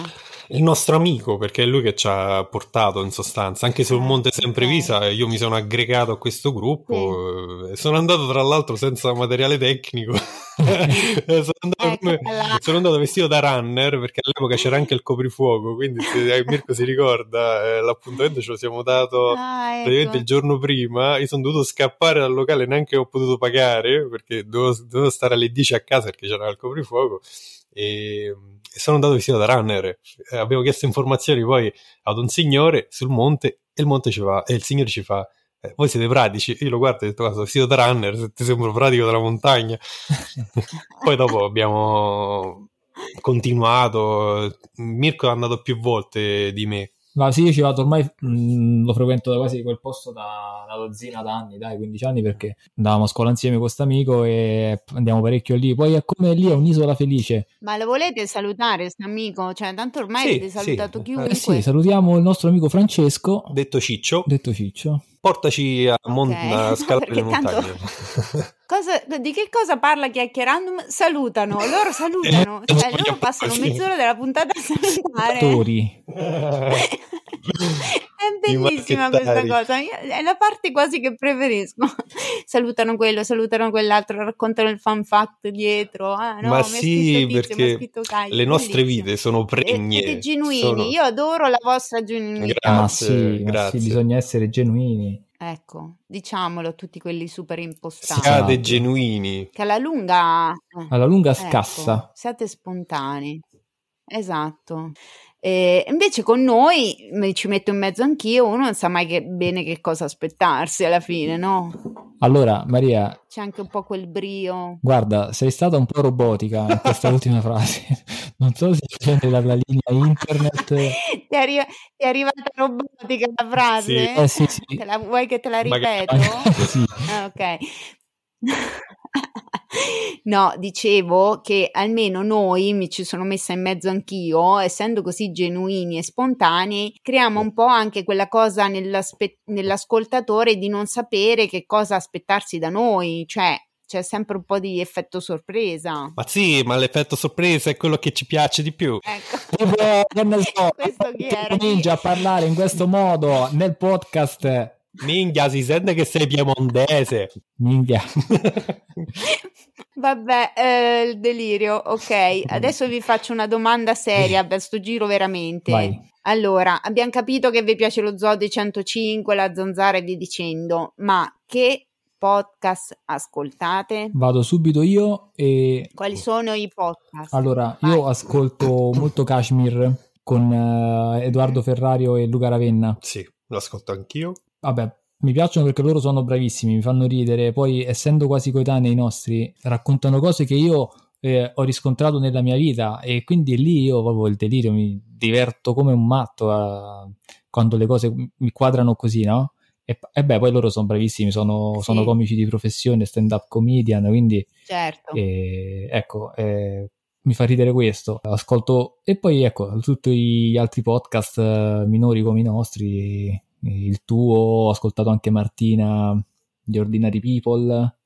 Il nostro amico, perché è lui che ci ha portato in sostanza, anche sul Monte Semprevisa, io mi sono aggregato a questo gruppo, sono andato tra l'altro senza materiale tecnico, sono andato vestito da runner, perché all'epoca c'era anche il coprifuoco, quindi se Mirko si ricorda, l'appuntamento ce lo siamo dato praticamente il giorno prima, io sono dovuto scappare dal locale, neanche ho potuto pagare, perché dovevo stare alle 10 a casa perché c'era il coprifuoco, e sono andato vestito da runner. Abbiamo chiesto informazioni poi ad un signore sul monte e il signore ci fa: voi siete pratici? Io lo guardo e ho detto: sono vestito da runner, se ti sembro pratico della montagna. Poi dopo abbiamo continuato, Mirko è andato più volte di me. Ma sì, io ci vado ormai, lo frequento da quasi quel posto da una dozzina d'anni, dai, 15 anni, perché andavamo a scuola insieme con questo amico e andiamo parecchio lì. Poi è come lì, è un'isola felice. Ma lo volete salutare, questo amico? Cioè, tanto ormai avete salutato chiunque. Sì, salutiamo il nostro amico Francesco. Detto Ciccio. Portaci a scalare le montagne. Di che cosa parla Chiacchierandum? Loro salutano. Cioè, loro passano mezz'ora della puntata a salutare. È bellissima questa cosa. È la parte quasi che preferisco. Salutano quello, salutano quell'altro, raccontano il fan fact dietro. Ma sì, perché le nostre vite sono pregne. Siete genuini. Io adoro la vostra genuinità. Grazie. Bisogna essere genuini. Ecco, diciamolo, tutti quelli super impostati. Siate genuini. Che alla lunga scassa. Siate spontanei. Esatto. Invece con noi, ci metto in mezzo anch'io, uno non sa mai bene che cosa aspettarsi alla fine, no? Allora, Maria... C'è anche un po' quel brio. Guarda, sei stata un po' robotica in questa ultima frase. Non so se c'è la linea internet... Ti è arrivata robotica la frase? Sì. Vuoi che te la ripeto? Sì. Ok. No, dicevo che almeno noi, mi ci sono messa in mezzo anch'io, essendo così genuini e spontanei, creiamo un po' anche quella cosa nell'ascoltatore di non sapere che cosa aspettarsi da noi, cioè c'è sempre un po' di effetto sorpresa. Ma sì, ma l'effetto sorpresa è quello che ci piace di più. Ecco. Questo chi era? Comincia a parlare in questo modo nel podcast. Minchia, si sente che sei piemontese. Minchia. Vabbè, il delirio. Ok, adesso vi faccio una domanda seria per sto giro veramente. Vai. Allora, abbiamo capito che vi piace lo zoo dei 105, la zanzara e via dicendo, ma che podcast ascoltate? Vado subito io. E quali sono i podcast? Allora, vai. Io ascolto molto Kashmir con Edoardo Ferrario e Luca Ravenna. Sì, lo ascolto anch'io. Vabbè, mi piacciono perché loro sono bravissimi, mi fanno ridere, poi essendo quasi coetanei i nostri, raccontano cose che io ho riscontrato nella mia vita e quindi lì io proprio il delirio, mi diverto come un matto quando le cose mi quadrano così, no? E beh, poi loro sono bravissimi, sono comici di professione, stand-up comedian, quindi certo. Ecco, mi fa ridere questo, ascolto, e poi ecco, tutti gli altri podcast minori come i nostri, il tuo, ho ascoltato anche Martina di Ordinary People,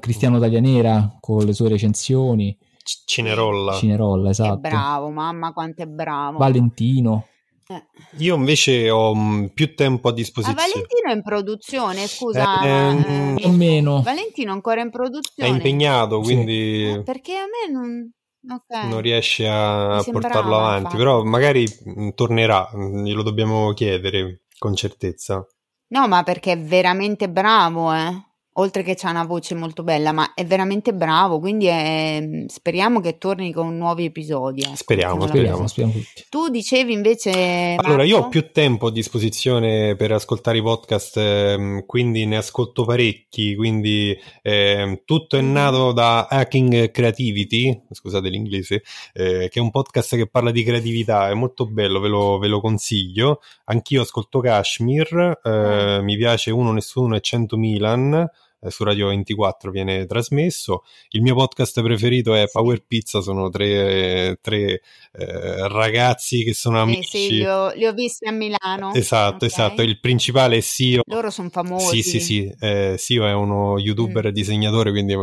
Cristiano Taglianera con le sue recensioni, Cinerolla, esatto. È bravo, mamma quanto è bravo. Valentino. Io invece ho più tempo a disposizione. Valentino è in produzione, scusa. Meno. Valentino ancora in produzione. È impegnato, quindi sì. Perché a me non riesce a portarlo avanti, infatti. Però magari tornerà, glielo dobbiamo chiedere con certezza. No, ma perché è veramente bravo, oltre che c'ha una voce molto bella, ma è veramente bravo, quindi speriamo che torni con nuovi episodi. Speriamo. Tu dicevi invece, Marco? Allora, io ho più tempo a disposizione per ascoltare i podcast, quindi ne ascolto parecchi, quindi tutto è nato da Hacking Creativity, scusate l'inglese, che è un podcast che parla di creatività, è molto bello, ve lo consiglio. Anch'io ascolto Kashmir, mi piace Uno Nessuno e 100 Milan, su Radio 24 viene trasmesso. Il mio podcast preferito è Power Pizza, sono tre ragazzi che sono amici. Sì, li ho visti a Milano. Esatto. Il principale è Sio. Loro sono famosi. Sì. Sio è uno youtuber disegnatore, quindi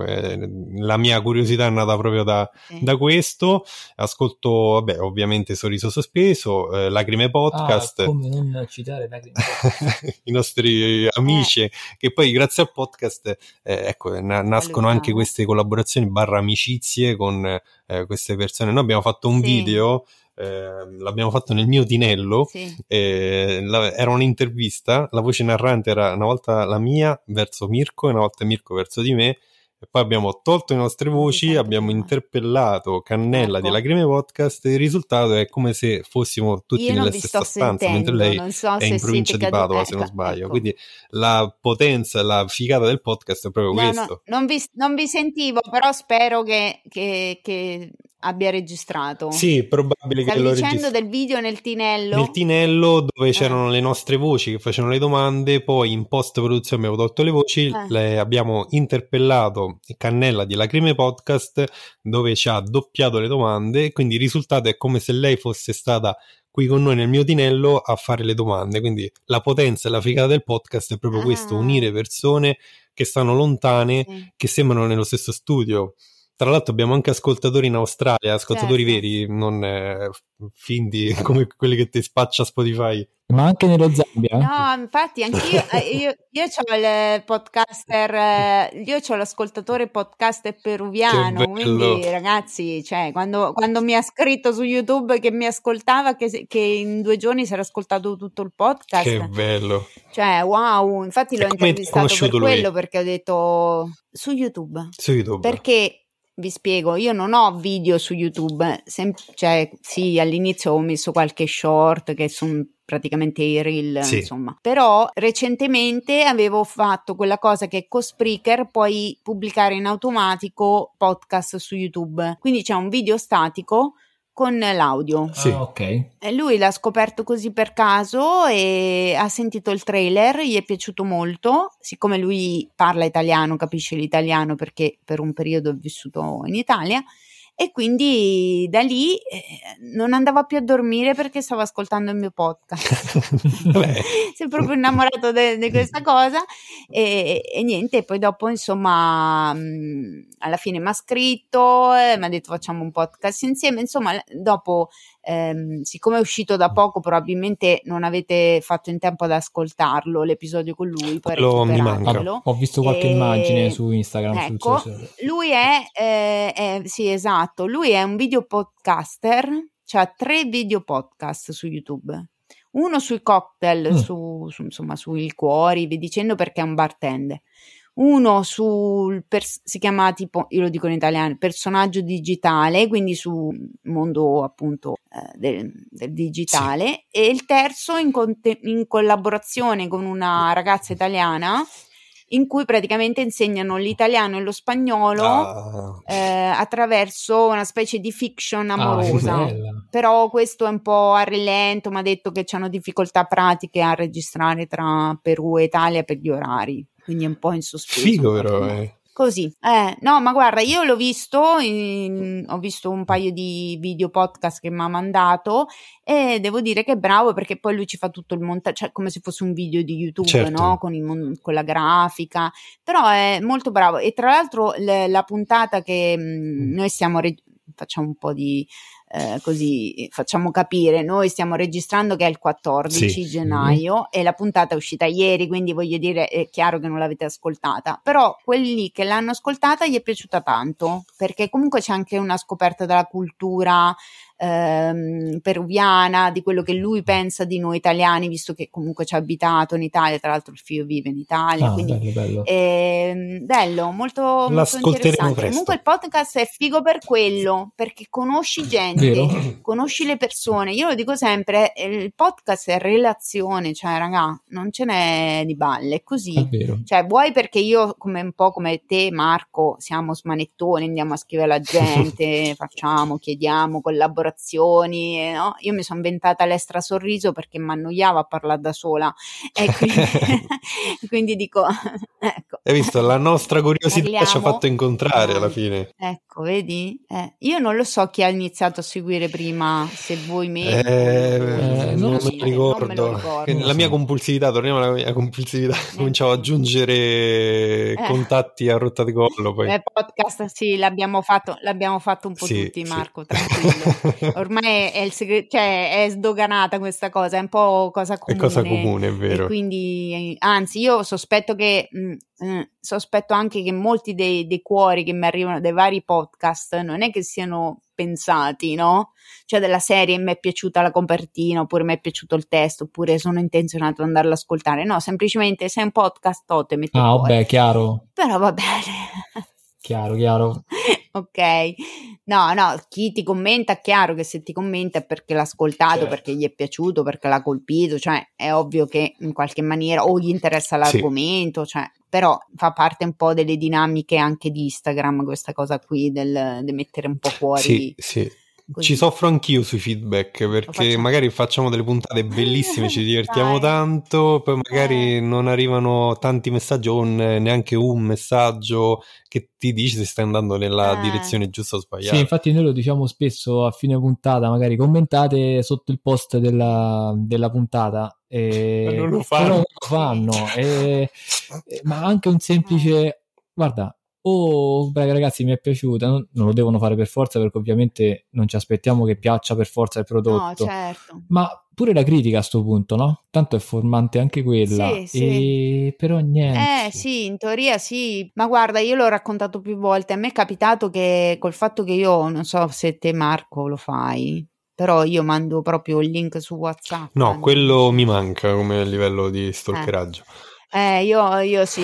la mia curiosità è nata proprio da questo. Ascolto, vabbè, ovviamente Sorriso Sospeso, Lacrime Podcast. Come non citare Lacrime Podcast. I nostri amici, che poi grazie al podcast nascono anche queste collaborazioni / amicizie con queste persone. Noi abbiamo fatto un video, l'abbiamo fatto nel mio tinello, era un'intervista, la voce narrante era una volta la mia verso Mirko e una volta Mirko verso di me, e poi abbiamo tolto le nostre voci, abbiamo interpellato Cannella di Lacrime Podcast e il risultato è come se fossimo tutti nella stessa stanza, mentre lei è in provincia di Padova, se non sbaglio. Quindi la potenza, la figata del podcast è proprio questo. Non vi sentivo, però spero che abbia registrato. Sì, probabile. Stavi che lo registri. Stavi dicendo del video nel tinello? Nel tinello dove c'erano le nostre voci che facevano le domande, poi in post-produzione abbiamo tolto le voci, le abbiamo interpellato Cannella di Lacrime Podcast dove ci ha doppiato le domande, quindi il risultato è come se lei fosse stata qui con noi nel mio tinello a fare le domande, quindi la potenza e la figata del podcast è proprio questo, unire persone che stanno lontane, che sembrano nello stesso studio. Tra l'altro abbiamo anche ascoltatori in Australia, veri, non finti come quelli che ti spaccia Spotify. Ma anche nello Zambia? No, infatti anch'io, io c'ho il podcaster, io c'ho l'ascoltatore podcaster peruviano, quindi ragazzi, cioè, quando mi ha scritto su YouTube che mi ascoltava, che in 2 giorni si era ascoltato tutto il podcast. Che bello! Cioè, wow, infatti l'ho intervistato per quello, perché ho detto su YouTube. Perché... vi spiego, io non ho video su YouTube, cioè sì, all'inizio ho messo qualche short che sono praticamente i reel, insomma. Però recentemente avevo fatto quella cosa che con Spreaker puoi pubblicare in automatico podcast su YouTube. Quindi c'è un video statico con l'audio. Sì, ok. E lui l'ha scoperto così per caso e ha sentito il trailer, gli è piaciuto molto, siccome lui parla italiano, capisce l'italiano perché per un periodo è vissuto in Italia, e quindi da lì non andava più a dormire perché stava ascoltando il mio podcast. Vabbè. Si è proprio innamorato di questa cosa e niente, poi dopo insomma alla fine mi ha scritto, mi ha detto facciamo un podcast insieme, insomma dopo siccome è uscito da poco probabilmente non avete fatto in tempo ad ascoltarlo l'episodio con lui, poi mi manca. Ho visto qualche immagine su Instagram, ecco, lui è sì, esatto, lui è un video podcaster, cioè ha 3 video podcast su YouTube, uno sui cocktail, su insomma sui liquori, vi dicendo, perché è un bartender, uno si chiama tipo, io lo dico in italiano, personaggio digitale, quindi su mondo appunto del digitale, sì. E il terzo in collaborazione con una ragazza italiana, in cui praticamente insegnano l'italiano e lo spagnolo attraverso una specie di fiction amorosa. Però questo è un po' a rilento, mi ha detto che hanno difficoltà pratiche a registrare tra Perù e Italia per gli orari, quindi è un po' in sospeso. Figo però, Così. No, ma guarda, io l'ho visto, ho visto un paio di video podcast che mi ha mandato e devo dire che è bravo, perché poi lui ci fa tutto il montaggio, cioè come se fosse un video di YouTube, certo, no? Con la grafica, però è molto bravo. E tra l'altro la puntata che noi stiamo facciamo un po' di... così facciamo capire, noi stiamo registrando che è il 14 gennaio e la puntata è uscita ieri, quindi voglio dire è chiaro che non l'avete ascoltata, però quelli che l'hanno ascoltata gli è piaciuta tanto, perché comunque c'è anche una scoperta della cultura peruviana, di quello che lui pensa di noi italiani, visto che comunque ci ha abitato in Italia, tra l'altro il figlio vive in Italia, quindi bello. Bello, molto, molto interessante. Presto. Comunque il podcast è figo per quello, perché conosci gente, vero? Conosci le persone. Io lo dico sempre, il podcast è relazione, cioè raga, non ce n'è di balle, è così, cioè vuoi perché io come un po' come te Marco siamo smanettoni, andiamo a scrivere alla gente, facciamo, chiediamo, collaboriamo, no? Io mi sono inventata l'Extra Sorriso perché mi annoiava a parlare da sola e quindi, quindi dico ecco. Hai visto, la nostra curiosità ci ha fatto incontrare alla fine, ecco, vedi, io non lo so chi ha iniziato a seguire prima, se voi me non me lo ricordo. La mia compulsività, torniamo alla mia compulsività, cominciavo ad aggiungere contatti a rotta di collo, poi podcast l'abbiamo fatto un po' tutti, Marco, tranquillo. Ormai è il segreto, cioè è sdoganata questa cosa, è un po' cosa comune. È cosa comune, è vero. E quindi, anzi, io sospetto che sospetto anche che molti dei cuori che mi arrivano dai vari podcast non è che siano pensati, no? Cioè della serie mi è piaciuta la copertina, oppure mi è piaciuto il testo, oppure sono intenzionato ad andarlo ad ascoltare. No, semplicemente se è un podcast te metti fuori. Vabbè, chiaro. Però va bene. Chiaro. Ok, no, chi ti commenta, chiaro che se ti commenta è perché l'ha ascoltato, certo, perché gli è piaciuto, perché l'ha colpito, cioè è ovvio che in qualche maniera o gli interessa l'argomento, cioè, però fa parte un po' delle dinamiche anche di Instagram questa cosa qui del mettere un po' fuori. Sì. Così. Ci soffro anch'io sui feedback, perché magari facciamo delle puntate bellissime, ci divertiamo tanto, poi magari non arrivano tanti messaggi o neanche un messaggio che ti dice se stai andando nella direzione giusta o sbagliata. Sì, infatti noi lo diciamo spesso a fine puntata, magari commentate sotto il post della puntata. Non lo fanno. Non lo fanno. Ma anche un semplice... Guarda, ragazzi, mi è piaciuta, non lo devono fare per forza, perché ovviamente non ci aspettiamo che piaccia per forza il prodotto, no, certo, ma pure la critica a sto punto, no? Tanto è formante anche quella, però niente. Sì, in teoria sì, ma guarda, io l'ho raccontato più volte, a me è capitato che col fatto che io, non so se te Marco lo fai, però io mando proprio il link su WhatsApp. No, quello mi manca come livello di stalkeraggio. Io sì,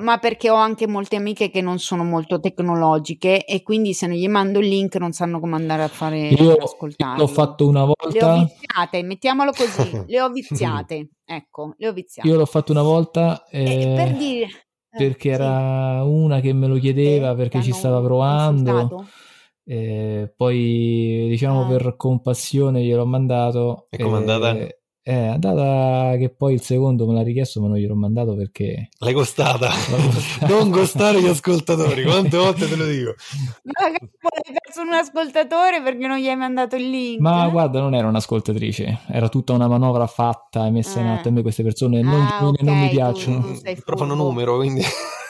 ma perché ho anche molte amiche che non sono molto tecnologiche e quindi se non gli mando il link non sanno come andare a fare, ascoltare. L'ho fatto una volta. Le ho viziate, mettiamolo così, le ho viziate, ecco, le ho viziate. Io l'ho fatto una volta per dire, perché era una che me lo chiedeva, perché ci stava provando. Poi diciamo per compassione gliel'ho mandato. E com'è andata? È andata che poi il secondo me l'ha richiesto, ma non gliel'ho mandato perché... L'hai costata. Non costare gli ascoltatori, quante volte te lo dico. Magari hai perso un ascoltatore perché non gli hai mandato il link. Ma guarda, non era un'ascoltatrice, era tutta una manovra fatta e messa in atto. A me queste persone non mi piacciono. Tu provano numero, quindi...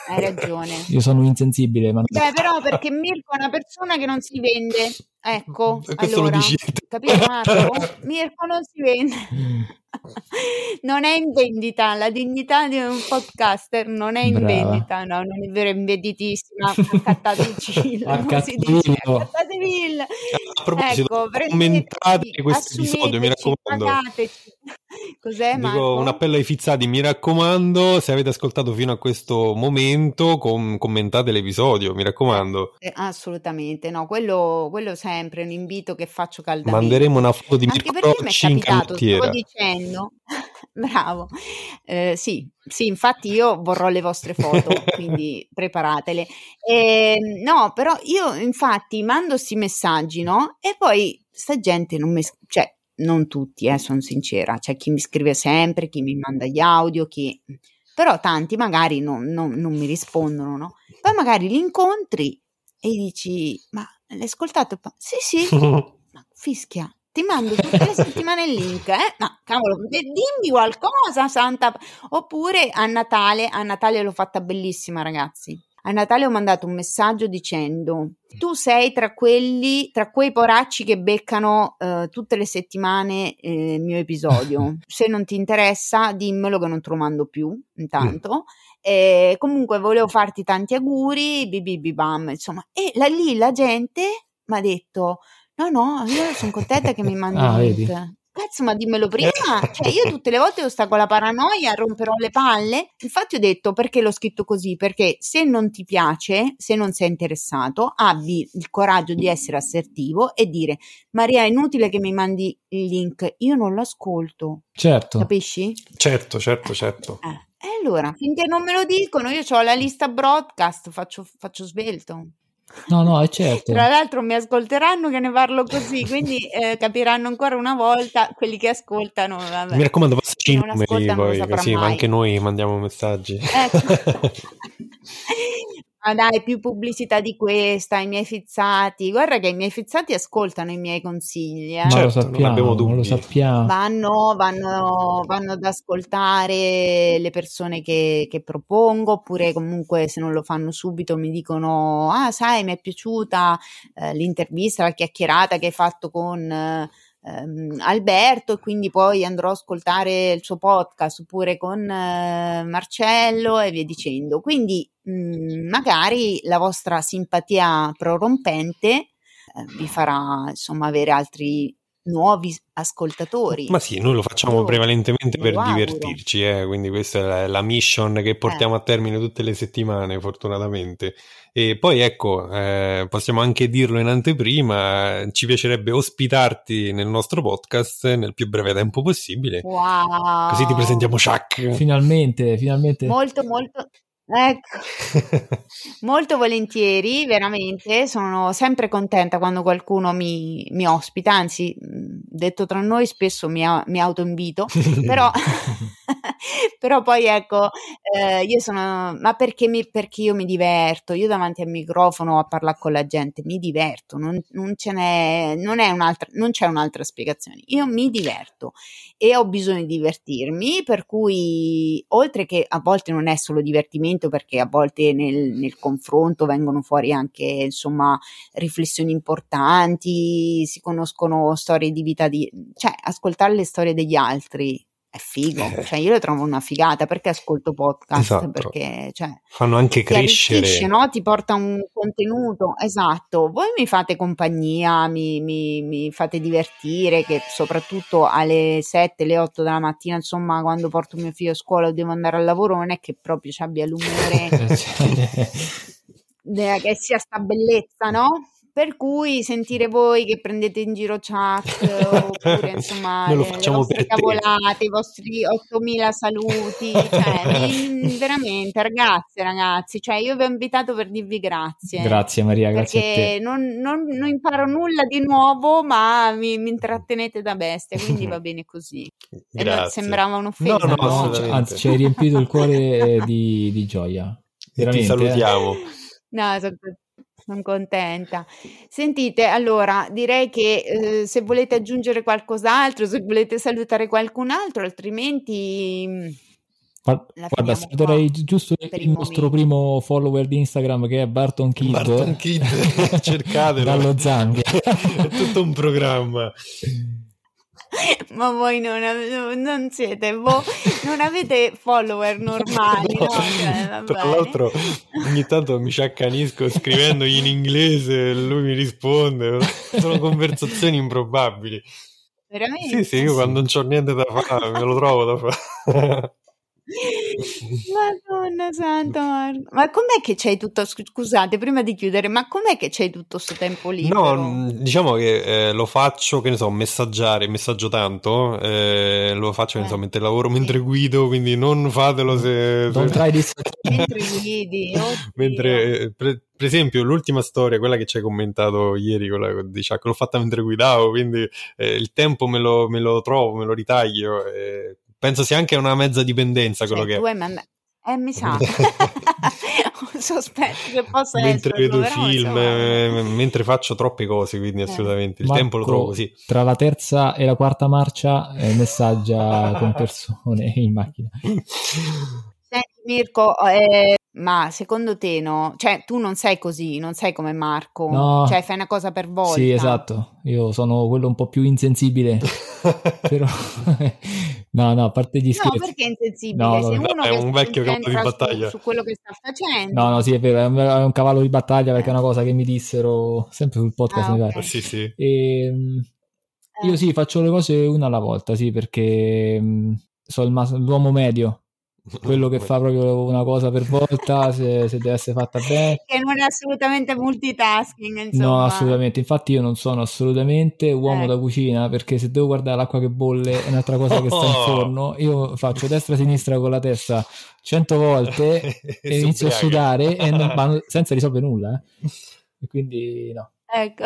Hai ragione. Io sono insensibile. Ma... Beh, però perché Mirko è una persona che non si vende. Ecco, questo allora, lo dici. Capito Marco? Mirko non si vende. Non è in vendita, la dignità di un podcaster non è in vendita, no, non è vero, è venditissima. Accattatevi. A proposito, commentate questo episodio, mi raccomando. Pagateci. Cos'è, Marco? Dico un appello ai fizzati, mi raccomando, se avete ascoltato fino a questo momento, commentate l'episodio, mi raccomando. Assolutamente, no, quello sempre è un invito che faccio caldamente. Manderemo una foto di Mirko Rocci in canottiera. No. Bravo, sì, infatti io vorrò le vostre foto, quindi preparatele. No, però io infatti mando questi messaggi, no? E poi sta gente non mi... Cioè, non tutti, sono sincera, c'è chi mi scrive sempre, chi mi manda gli audio, chi... Però tanti magari non mi rispondono, no? Poi magari li incontri e dici, ma l'hai ascoltato? Sì, ma fischia. Ti mando tutte le settimane il link, no, cavolo, dimmi qualcosa, santa. Oppure a Natale l'ho fatta bellissima, ragazzi. A Natale ho mandato un messaggio dicendo: tu sei tra quei poracci che beccano tutte le settimane il mio episodio. Se non ti interessa, dimmelo che non te lo mando più, intanto. Comunque volevo farti tanti auguri, bibibibam, insomma. E lì la gente mi ha detto: No, io sono contenta che mi mandi il link. Cazzo, ma dimmelo prima. Cioè, io tutte le volte sto con la paranoia, romperò le palle. Infatti ho detto, perché l'ho scritto così? Perché se non ti piace, se non sei interessato, abbi il coraggio di essere assertivo e dire: Maria, è inutile che mi mandi il link, io non lo ascolto. Certo. Capisci? Certo. E allora, finché non me lo dicono, io ho la lista broadcast, faccio svelto. No, è certo. Tra l'altro mi ascolteranno che ne parlo così, quindi capiranno ancora una volta quelli che ascoltano. Vabbè. Mi raccomando, passaci i numeri poi, così mai. Anche noi mandiamo messaggi. Ecco. Ma dai, più pubblicità di questa, i miei fizzati. Guarda che i miei fizzati ascoltano i miei consigli. Ma certo, lo sappiamo. Vanno ad ascoltare le persone che propongo, oppure comunque se non lo fanno subito mi dicono: ah, sai, mi è piaciuta l'intervista, la chiacchierata che hai fatto con... Alberto, e quindi poi andrò a ascoltare il suo podcast, oppure con Marcello e via dicendo. Quindi magari la vostra simpatia prorompente vi farà insomma avere altri nuovi ascoltatori. Ma sì, noi lo facciamo prevalentemente per divertirci, quindi questa è la mission che portiamo a termine tutte le settimane, fortunatamente. E poi ecco, possiamo anche dirlo in anteprima, ci piacerebbe ospitarti nel nostro podcast nel più breve tempo possibile. Wow! Così ti presentiamo Chuck. Finalmente. Molto... Ecco, molto volentieri, veramente sono sempre contenta quando qualcuno mi ospita, anzi detto tra noi spesso mi autoinvito, però poi ecco, io sono, ma perché io mi diverto, io davanti al microfono a parlare con la gente mi diverto, non c'è un'altra spiegazione, io mi diverto e ho bisogno di divertirmi, per cui oltre che a volte non è solo divertimento, perché a volte nel confronto vengono fuori anche insomma riflessioni importanti, si conoscono storie di vita, cioè ascoltare le storie degli altri è figo, cioè io le trovo una figata, perché ascolto podcast, esatto. Perché cioè, fanno anche crescere, no? Ti porta un contenuto, esatto, voi mi fate compagnia, mi fate divertire, che soprattutto alle 7, alle 8 della mattina, insomma quando porto mio figlio a scuola o devo andare al lavoro, non è che proprio ci abbia l'umore che sia sta bellezza, no? Per cui sentire voi che prendete in giro Chuck, oppure insomma lo facciamo le vostre cavolate, te. I vostri 8.000 saluti, cioè, veramente ragazzi, cioè io vi ho invitato per dirvi grazie. Grazie Maria, grazie a te. Perché non imparo nulla di nuovo, ma mi intrattenete da bestia, quindi va bene così. E sembrava un'offesa. No, anzi ci hai riempito il cuore di gioia. Veramente. Ti salutiamo. No, sono contenta. Sentite, allora direi che se volete aggiungere qualcos'altro, se volete salutare qualcun altro, altrimenti guarda, saluterei giusto il nostro primo follower di Instagram, che è Barton Kid. Cercatelo dallo Zambia. È tutto un programma. Ma voi non siete, non avete follower normali, no? Cioè, tra l'altro ogni tanto mi sciaccanisco scrivendogli in inglese, lui mi risponde, sono conversazioni improbabili. Veramente? Sì, io quando non c'ho niente da fare me lo trovo da fare. Madonna santo Marco. Ma com'è che c'hai tutto, scusate prima di chiudere, ma com'è che c'hai tutto sto tempo libero? No, diciamo che lo faccio, che ne so, messaggio tanto, lo faccio che ne so, mentre lavoro, mentre guido, quindi non fatelo mentre guidi. Mentre per esempio l'ultima storia, quella che ci hai commentato ieri, quella di Chuck, l'ho fatta mentre guidavo, quindi il tempo me lo trovo, me lo ritaglio, penso sia anche una mezza dipendenza, cioè, quello che è. Mi sa. Sospetto che possa mentre essere. Mentre vedo film, mentre faccio troppe cose, quindi assolutamente. Il Marco, tempo lo trovo, sì. Tra la terza e la quarta marcia messaggia con persone in macchina. Senti Mirko, ma secondo te no? Cioè tu non sei così, non sei come Marco, no. Cioè fai una cosa per volta. Sì, esatto, io sono quello un po' più insensibile, però... No, a parte gli scherzi. No, perché è insensibile? No, se uno è un vecchio cavallo di battaglia su quello che sta facendo. No, sì, è vero, è un cavallo di battaglia, perché è una cosa che mi dissero sempre sul podcast, mi pare. Sì. E io sì, faccio le cose una alla volta, sì, perché sono l'uomo medio, quello che fa proprio una cosa per volta, se deve essere fatta bene. Che non è assolutamente multitasking, insomma. No, assolutamente. Infatti io non sono assolutamente uomo da cucina, perché se devo guardare l'acqua che bolle è un'altra cosa che sta in forno, io faccio destra sinistra con la testa 100 volte e inizio a sudare e non, senza risolvere nulla. E quindi no. Ecco,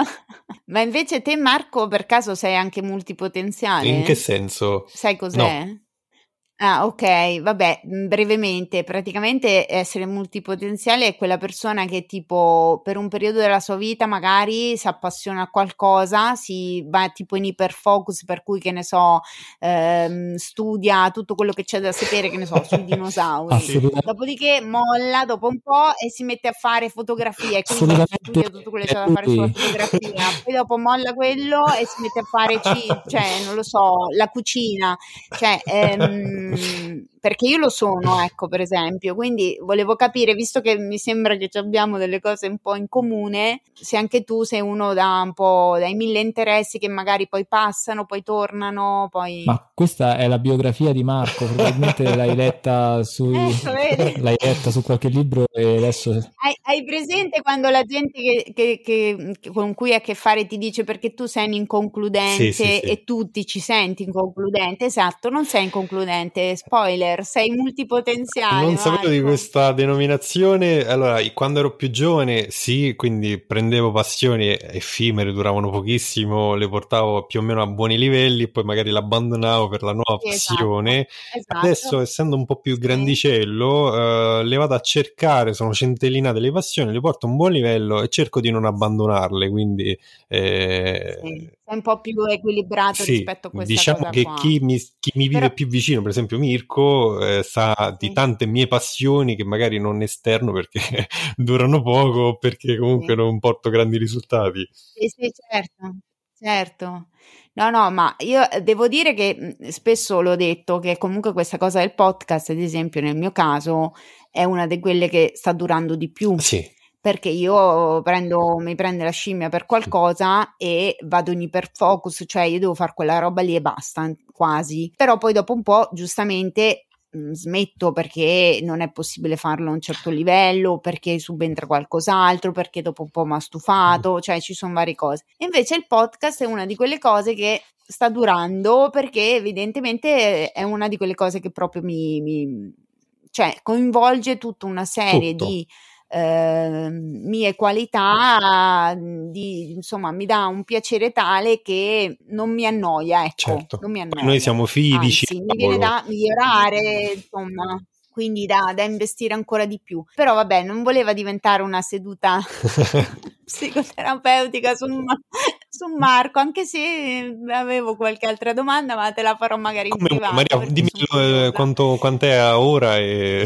ma invece te Marco per caso sei anche multipotenziale? In che senso? Sai cos'è? No. Ah, ok, vabbè, brevemente, praticamente essere multipotenziale è quella persona che tipo per un periodo della sua vita magari si appassiona a qualcosa, si va tipo in iperfocus, per cui che ne so, studia tutto quello che c'è da sapere, che ne so, sui dinosauri, dopodiché molla dopo un po' e si mette a fare fotografie, quindi studia tutto quello che c'è da fare sulla fotografia, poi dopo molla quello e si mette a fare, cioè non lo so, la cucina, cioè... perché io lo sono, ecco, per esempio, quindi volevo capire, visto che mi sembra che abbiamo delle cose un po' in comune, se anche tu sei uno da un po' dai 1000 interessi che magari poi passano, poi tornano, poi... Ma questa è la biografia di Marco, probabilmente l'hai letta su qualche libro e adesso... Hai presente quando la gente che con cui hai a che fare ti dice perché tu sei un inconcludente, sì. E tu ti ci senti inconcludente? Esatto, non sei inconcludente, spoiler, sei multipotenziale. Non sapevo di questa denominazione. Allora, quando ero più giovane, sì, quindi prendevo passioni effimere, duravano pochissimo, le portavo più o meno a buoni livelli, poi magari l'abbandonavo per la nuova passione. Esatto. Adesso, essendo un po' più grandicello, le vado a cercare, sono centellinate le passioni, le porto a un buon livello e cerco di non abbandonarle, quindi... Sei un po' più equilibrato rispetto a questa cosa che qua. Chi mi vive più vicino, per esempio Mirko, sa di tante mie passioni che magari non esterno perché durano poco, perché comunque non porto grandi risultati. Sì, certo. No, ma io devo dire che spesso l'ho detto che comunque questa cosa del podcast, ad esempio nel mio caso, è una di quelle che sta durando di più. Sì. Perché io mi prende la scimmia per qualcosa e vado in iperfocus, cioè io devo fare quella roba lì e basta, quasi. Però poi dopo un po', giustamente, smetto perché non è possibile farlo a un certo livello, perché subentra qualcos'altro, perché dopo un po' mi ha stufato, cioè ci sono varie cose. E invece il podcast è una di quelle cose che sta durando, perché evidentemente è una di quelle cose che proprio mi coinvolge tutta una serie di mie qualità, mi dà un piacere tale che non mi annoia, ecco. Certo. Non mi annoia. Noi siamo figli di mi viene da migliorare, insomma, quindi da investire ancora di più. Però vabbè, non voleva diventare una seduta psicoterapeutica su Marco, anche se avevo qualche altra domanda, ma te la farò magari in privato. Maria, dimmi quant'è a ora e...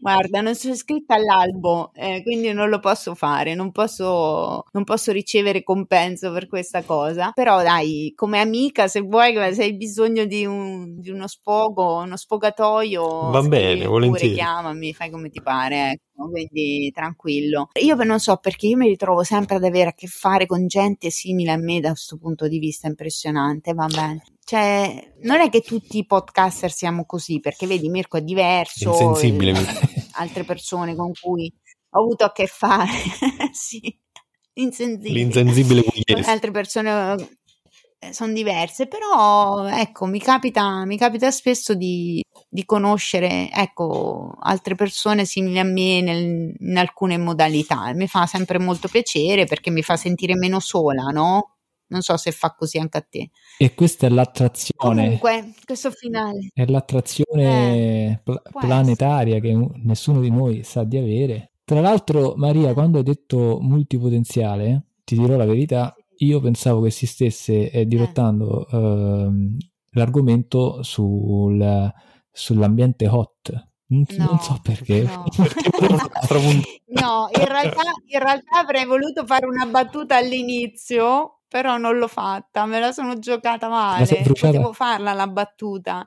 Guarda, non sono iscritta all'albo, quindi non lo posso fare, non posso ricevere compenso per questa cosa. Però dai, come amica, se vuoi, se hai bisogno di uno sfogo, uno sfogatoio, va bene, volentieri, chiamami, fai come ti pare, ecco, quindi tranquillo. Io non so perché io mi ritrovo sempre ad avere a che fare con gente simile a me da questo punto di vista, impressionante, va bene. Cioè, non è che tutti i podcaster siamo così, perché vedi, Mirko è diverso, insensibile, altre persone con cui ho avuto a che fare, sì, l'insensibile altre persone sono diverse, però ecco, mi capita spesso di conoscere, ecco, altre persone simili a me in alcune modalità, mi fa sempre molto piacere perché mi fa sentire meno sola, no? Non so se fa così anche a te. E questa è l'attrazione. Comunque, questo finale. È l'attrazione planetaria che nessuno di noi sa di avere. Tra l'altro, Maria, quando hai detto multipotenziale, ti dirò la verità, io pensavo che si stesse dirottando l'argomento sull'ambiente hot. Non so perché. No. No, in realtà avrei voluto fare una battuta all'inizio, però non l'ho fatta, me la sono giocata male, potevo farla la battuta,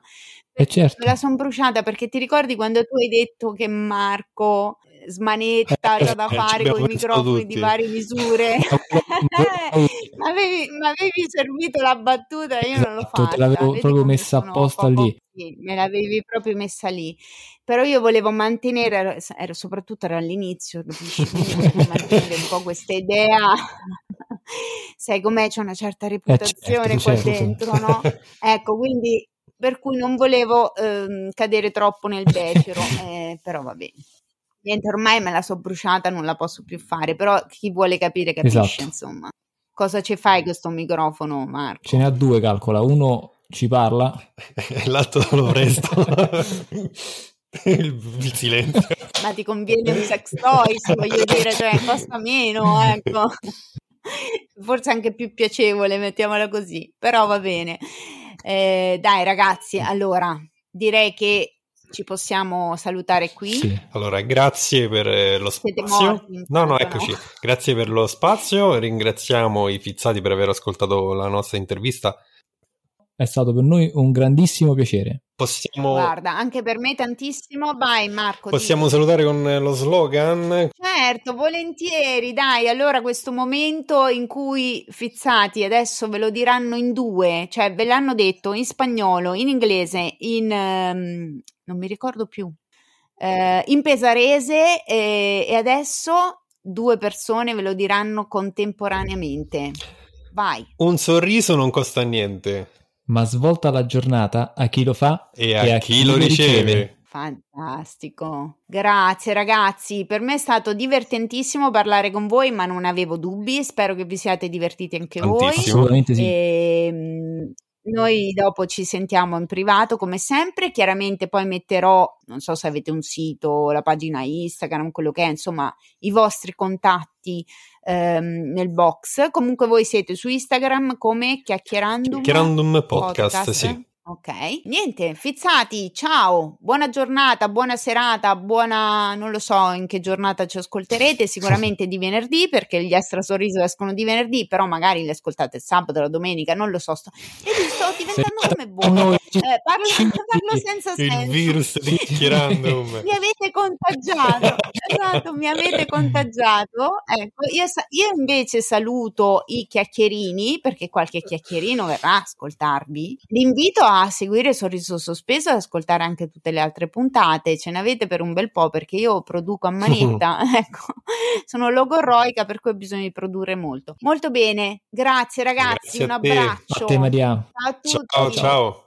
certo. Me la sono bruciata, perché ti ricordi quando tu hai detto che Marco smanetta, c'ha da fare con i microfoni tutti di varie misure? mi avevi servito la battuta, io non l'ho fatta, te l'avevo proprio messa apposta lì. Sì, me l'avevi proprio messa lì, però io volevo mantenere, soprattutto era all'inizio, volevo mantenere un po' questa idea, sai com'è, c'è una certa reputazione dentro, no? Ecco, quindi per cui non volevo cadere troppo nel becero, però va bene, niente, ormai me la so bruciata, non la posso più fare, però chi vuole capire capisce, esatto. Insomma, cosa ci fai questo microfono, Marco? Ce n'ha due, calcola, uno ci parla e l'altro lo resto. Il silenzio. Ma ti conviene un sex toy, se voglio dire, cioè costa meno, ecco, forse anche più piacevole, mettiamola così, però va bene. Dai ragazzi, allora direi che ci possiamo salutare qui. Sì. Allora, grazie per lo spazio. Morti, no, eccoci. No. Grazie per lo spazio, ringraziamo i fizzati per aver ascoltato la nostra intervista. È stato per noi un grandissimo piacere. Guarda, anche per me tantissimo. Vai Marco. Possiamo salutare con lo slogan? Certo, volentieri, dai. Allora, questo momento in cui fizzati adesso ve lo diranno in due, cioè ve l'hanno detto in spagnolo, in inglese, in non mi ricordo più, in pesarese, e adesso due persone ve lo diranno contemporaneamente. Vai. Un sorriso non costa niente, ma svolta la giornata a chi lo fa e a chi lo riceve. Fantastico, grazie ragazzi, per me è stato divertentissimo parlare con voi, ma non avevo dubbi, spero che vi siate divertiti anche voi. Assolutamente sì. Noi dopo ci sentiamo in privato come sempre, chiaramente poi metterò, non so se avete un sito, la pagina Instagram, quello che è, insomma i vostri contatti nel box. Comunque voi siete su Instagram come Chiacchierandum Podcast, sì. Ok, niente, fizzati, ciao, buona giornata, buona serata, buona, non lo so in che giornata ci ascolterete, sicuramente di venerdì, perché gli Extra Sorriso escono di venerdì, però magari li ascoltate il sabato, la domenica, non lo so, sto diventando come buono, parlo senza senso, il virus di Chiacchierandum. mi avete contagiato, ecco, io invece saluto i chiacchierini, perché qualche chiacchierino verrà a ascoltarvi, l'invito a a seguire Sorriso Sospeso e ascoltare anche tutte le altre puntate, ce ne avete per un bel po' perché io produco a manetta, ecco, sono logorroica per cui ho bisogno di produrre molto. Molto bene, grazie ragazzi, grazie, un abbraccio. A te Maria. Ciao a tutti. Ciao, ciao.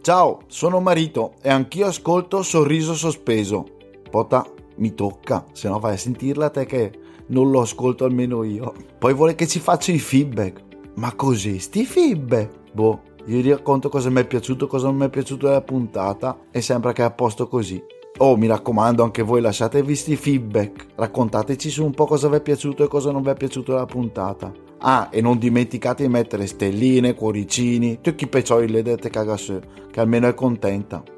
Ciao, sono Marito e anch'io ascolto Sorriso Sospeso. Pota, mi tocca, se no vai a sentirla te che non lo ascolto almeno io. Poi vuole che ci faccia i feedback. Ma così, sti feedback? Boh, io vi racconto cosa mi è piaciuto, cosa non mi è piaciuto della puntata e sembra che è a posto così. Oh, mi raccomando, anche voi lasciatevi sti feedback. Raccontateci su un po' cosa vi è piaciuto e cosa non vi è piaciuto della puntata. Ah, e non dimenticate di mettere stelline, cuoricini, tutti i peccioli le dette cagasse, che almeno è contenta.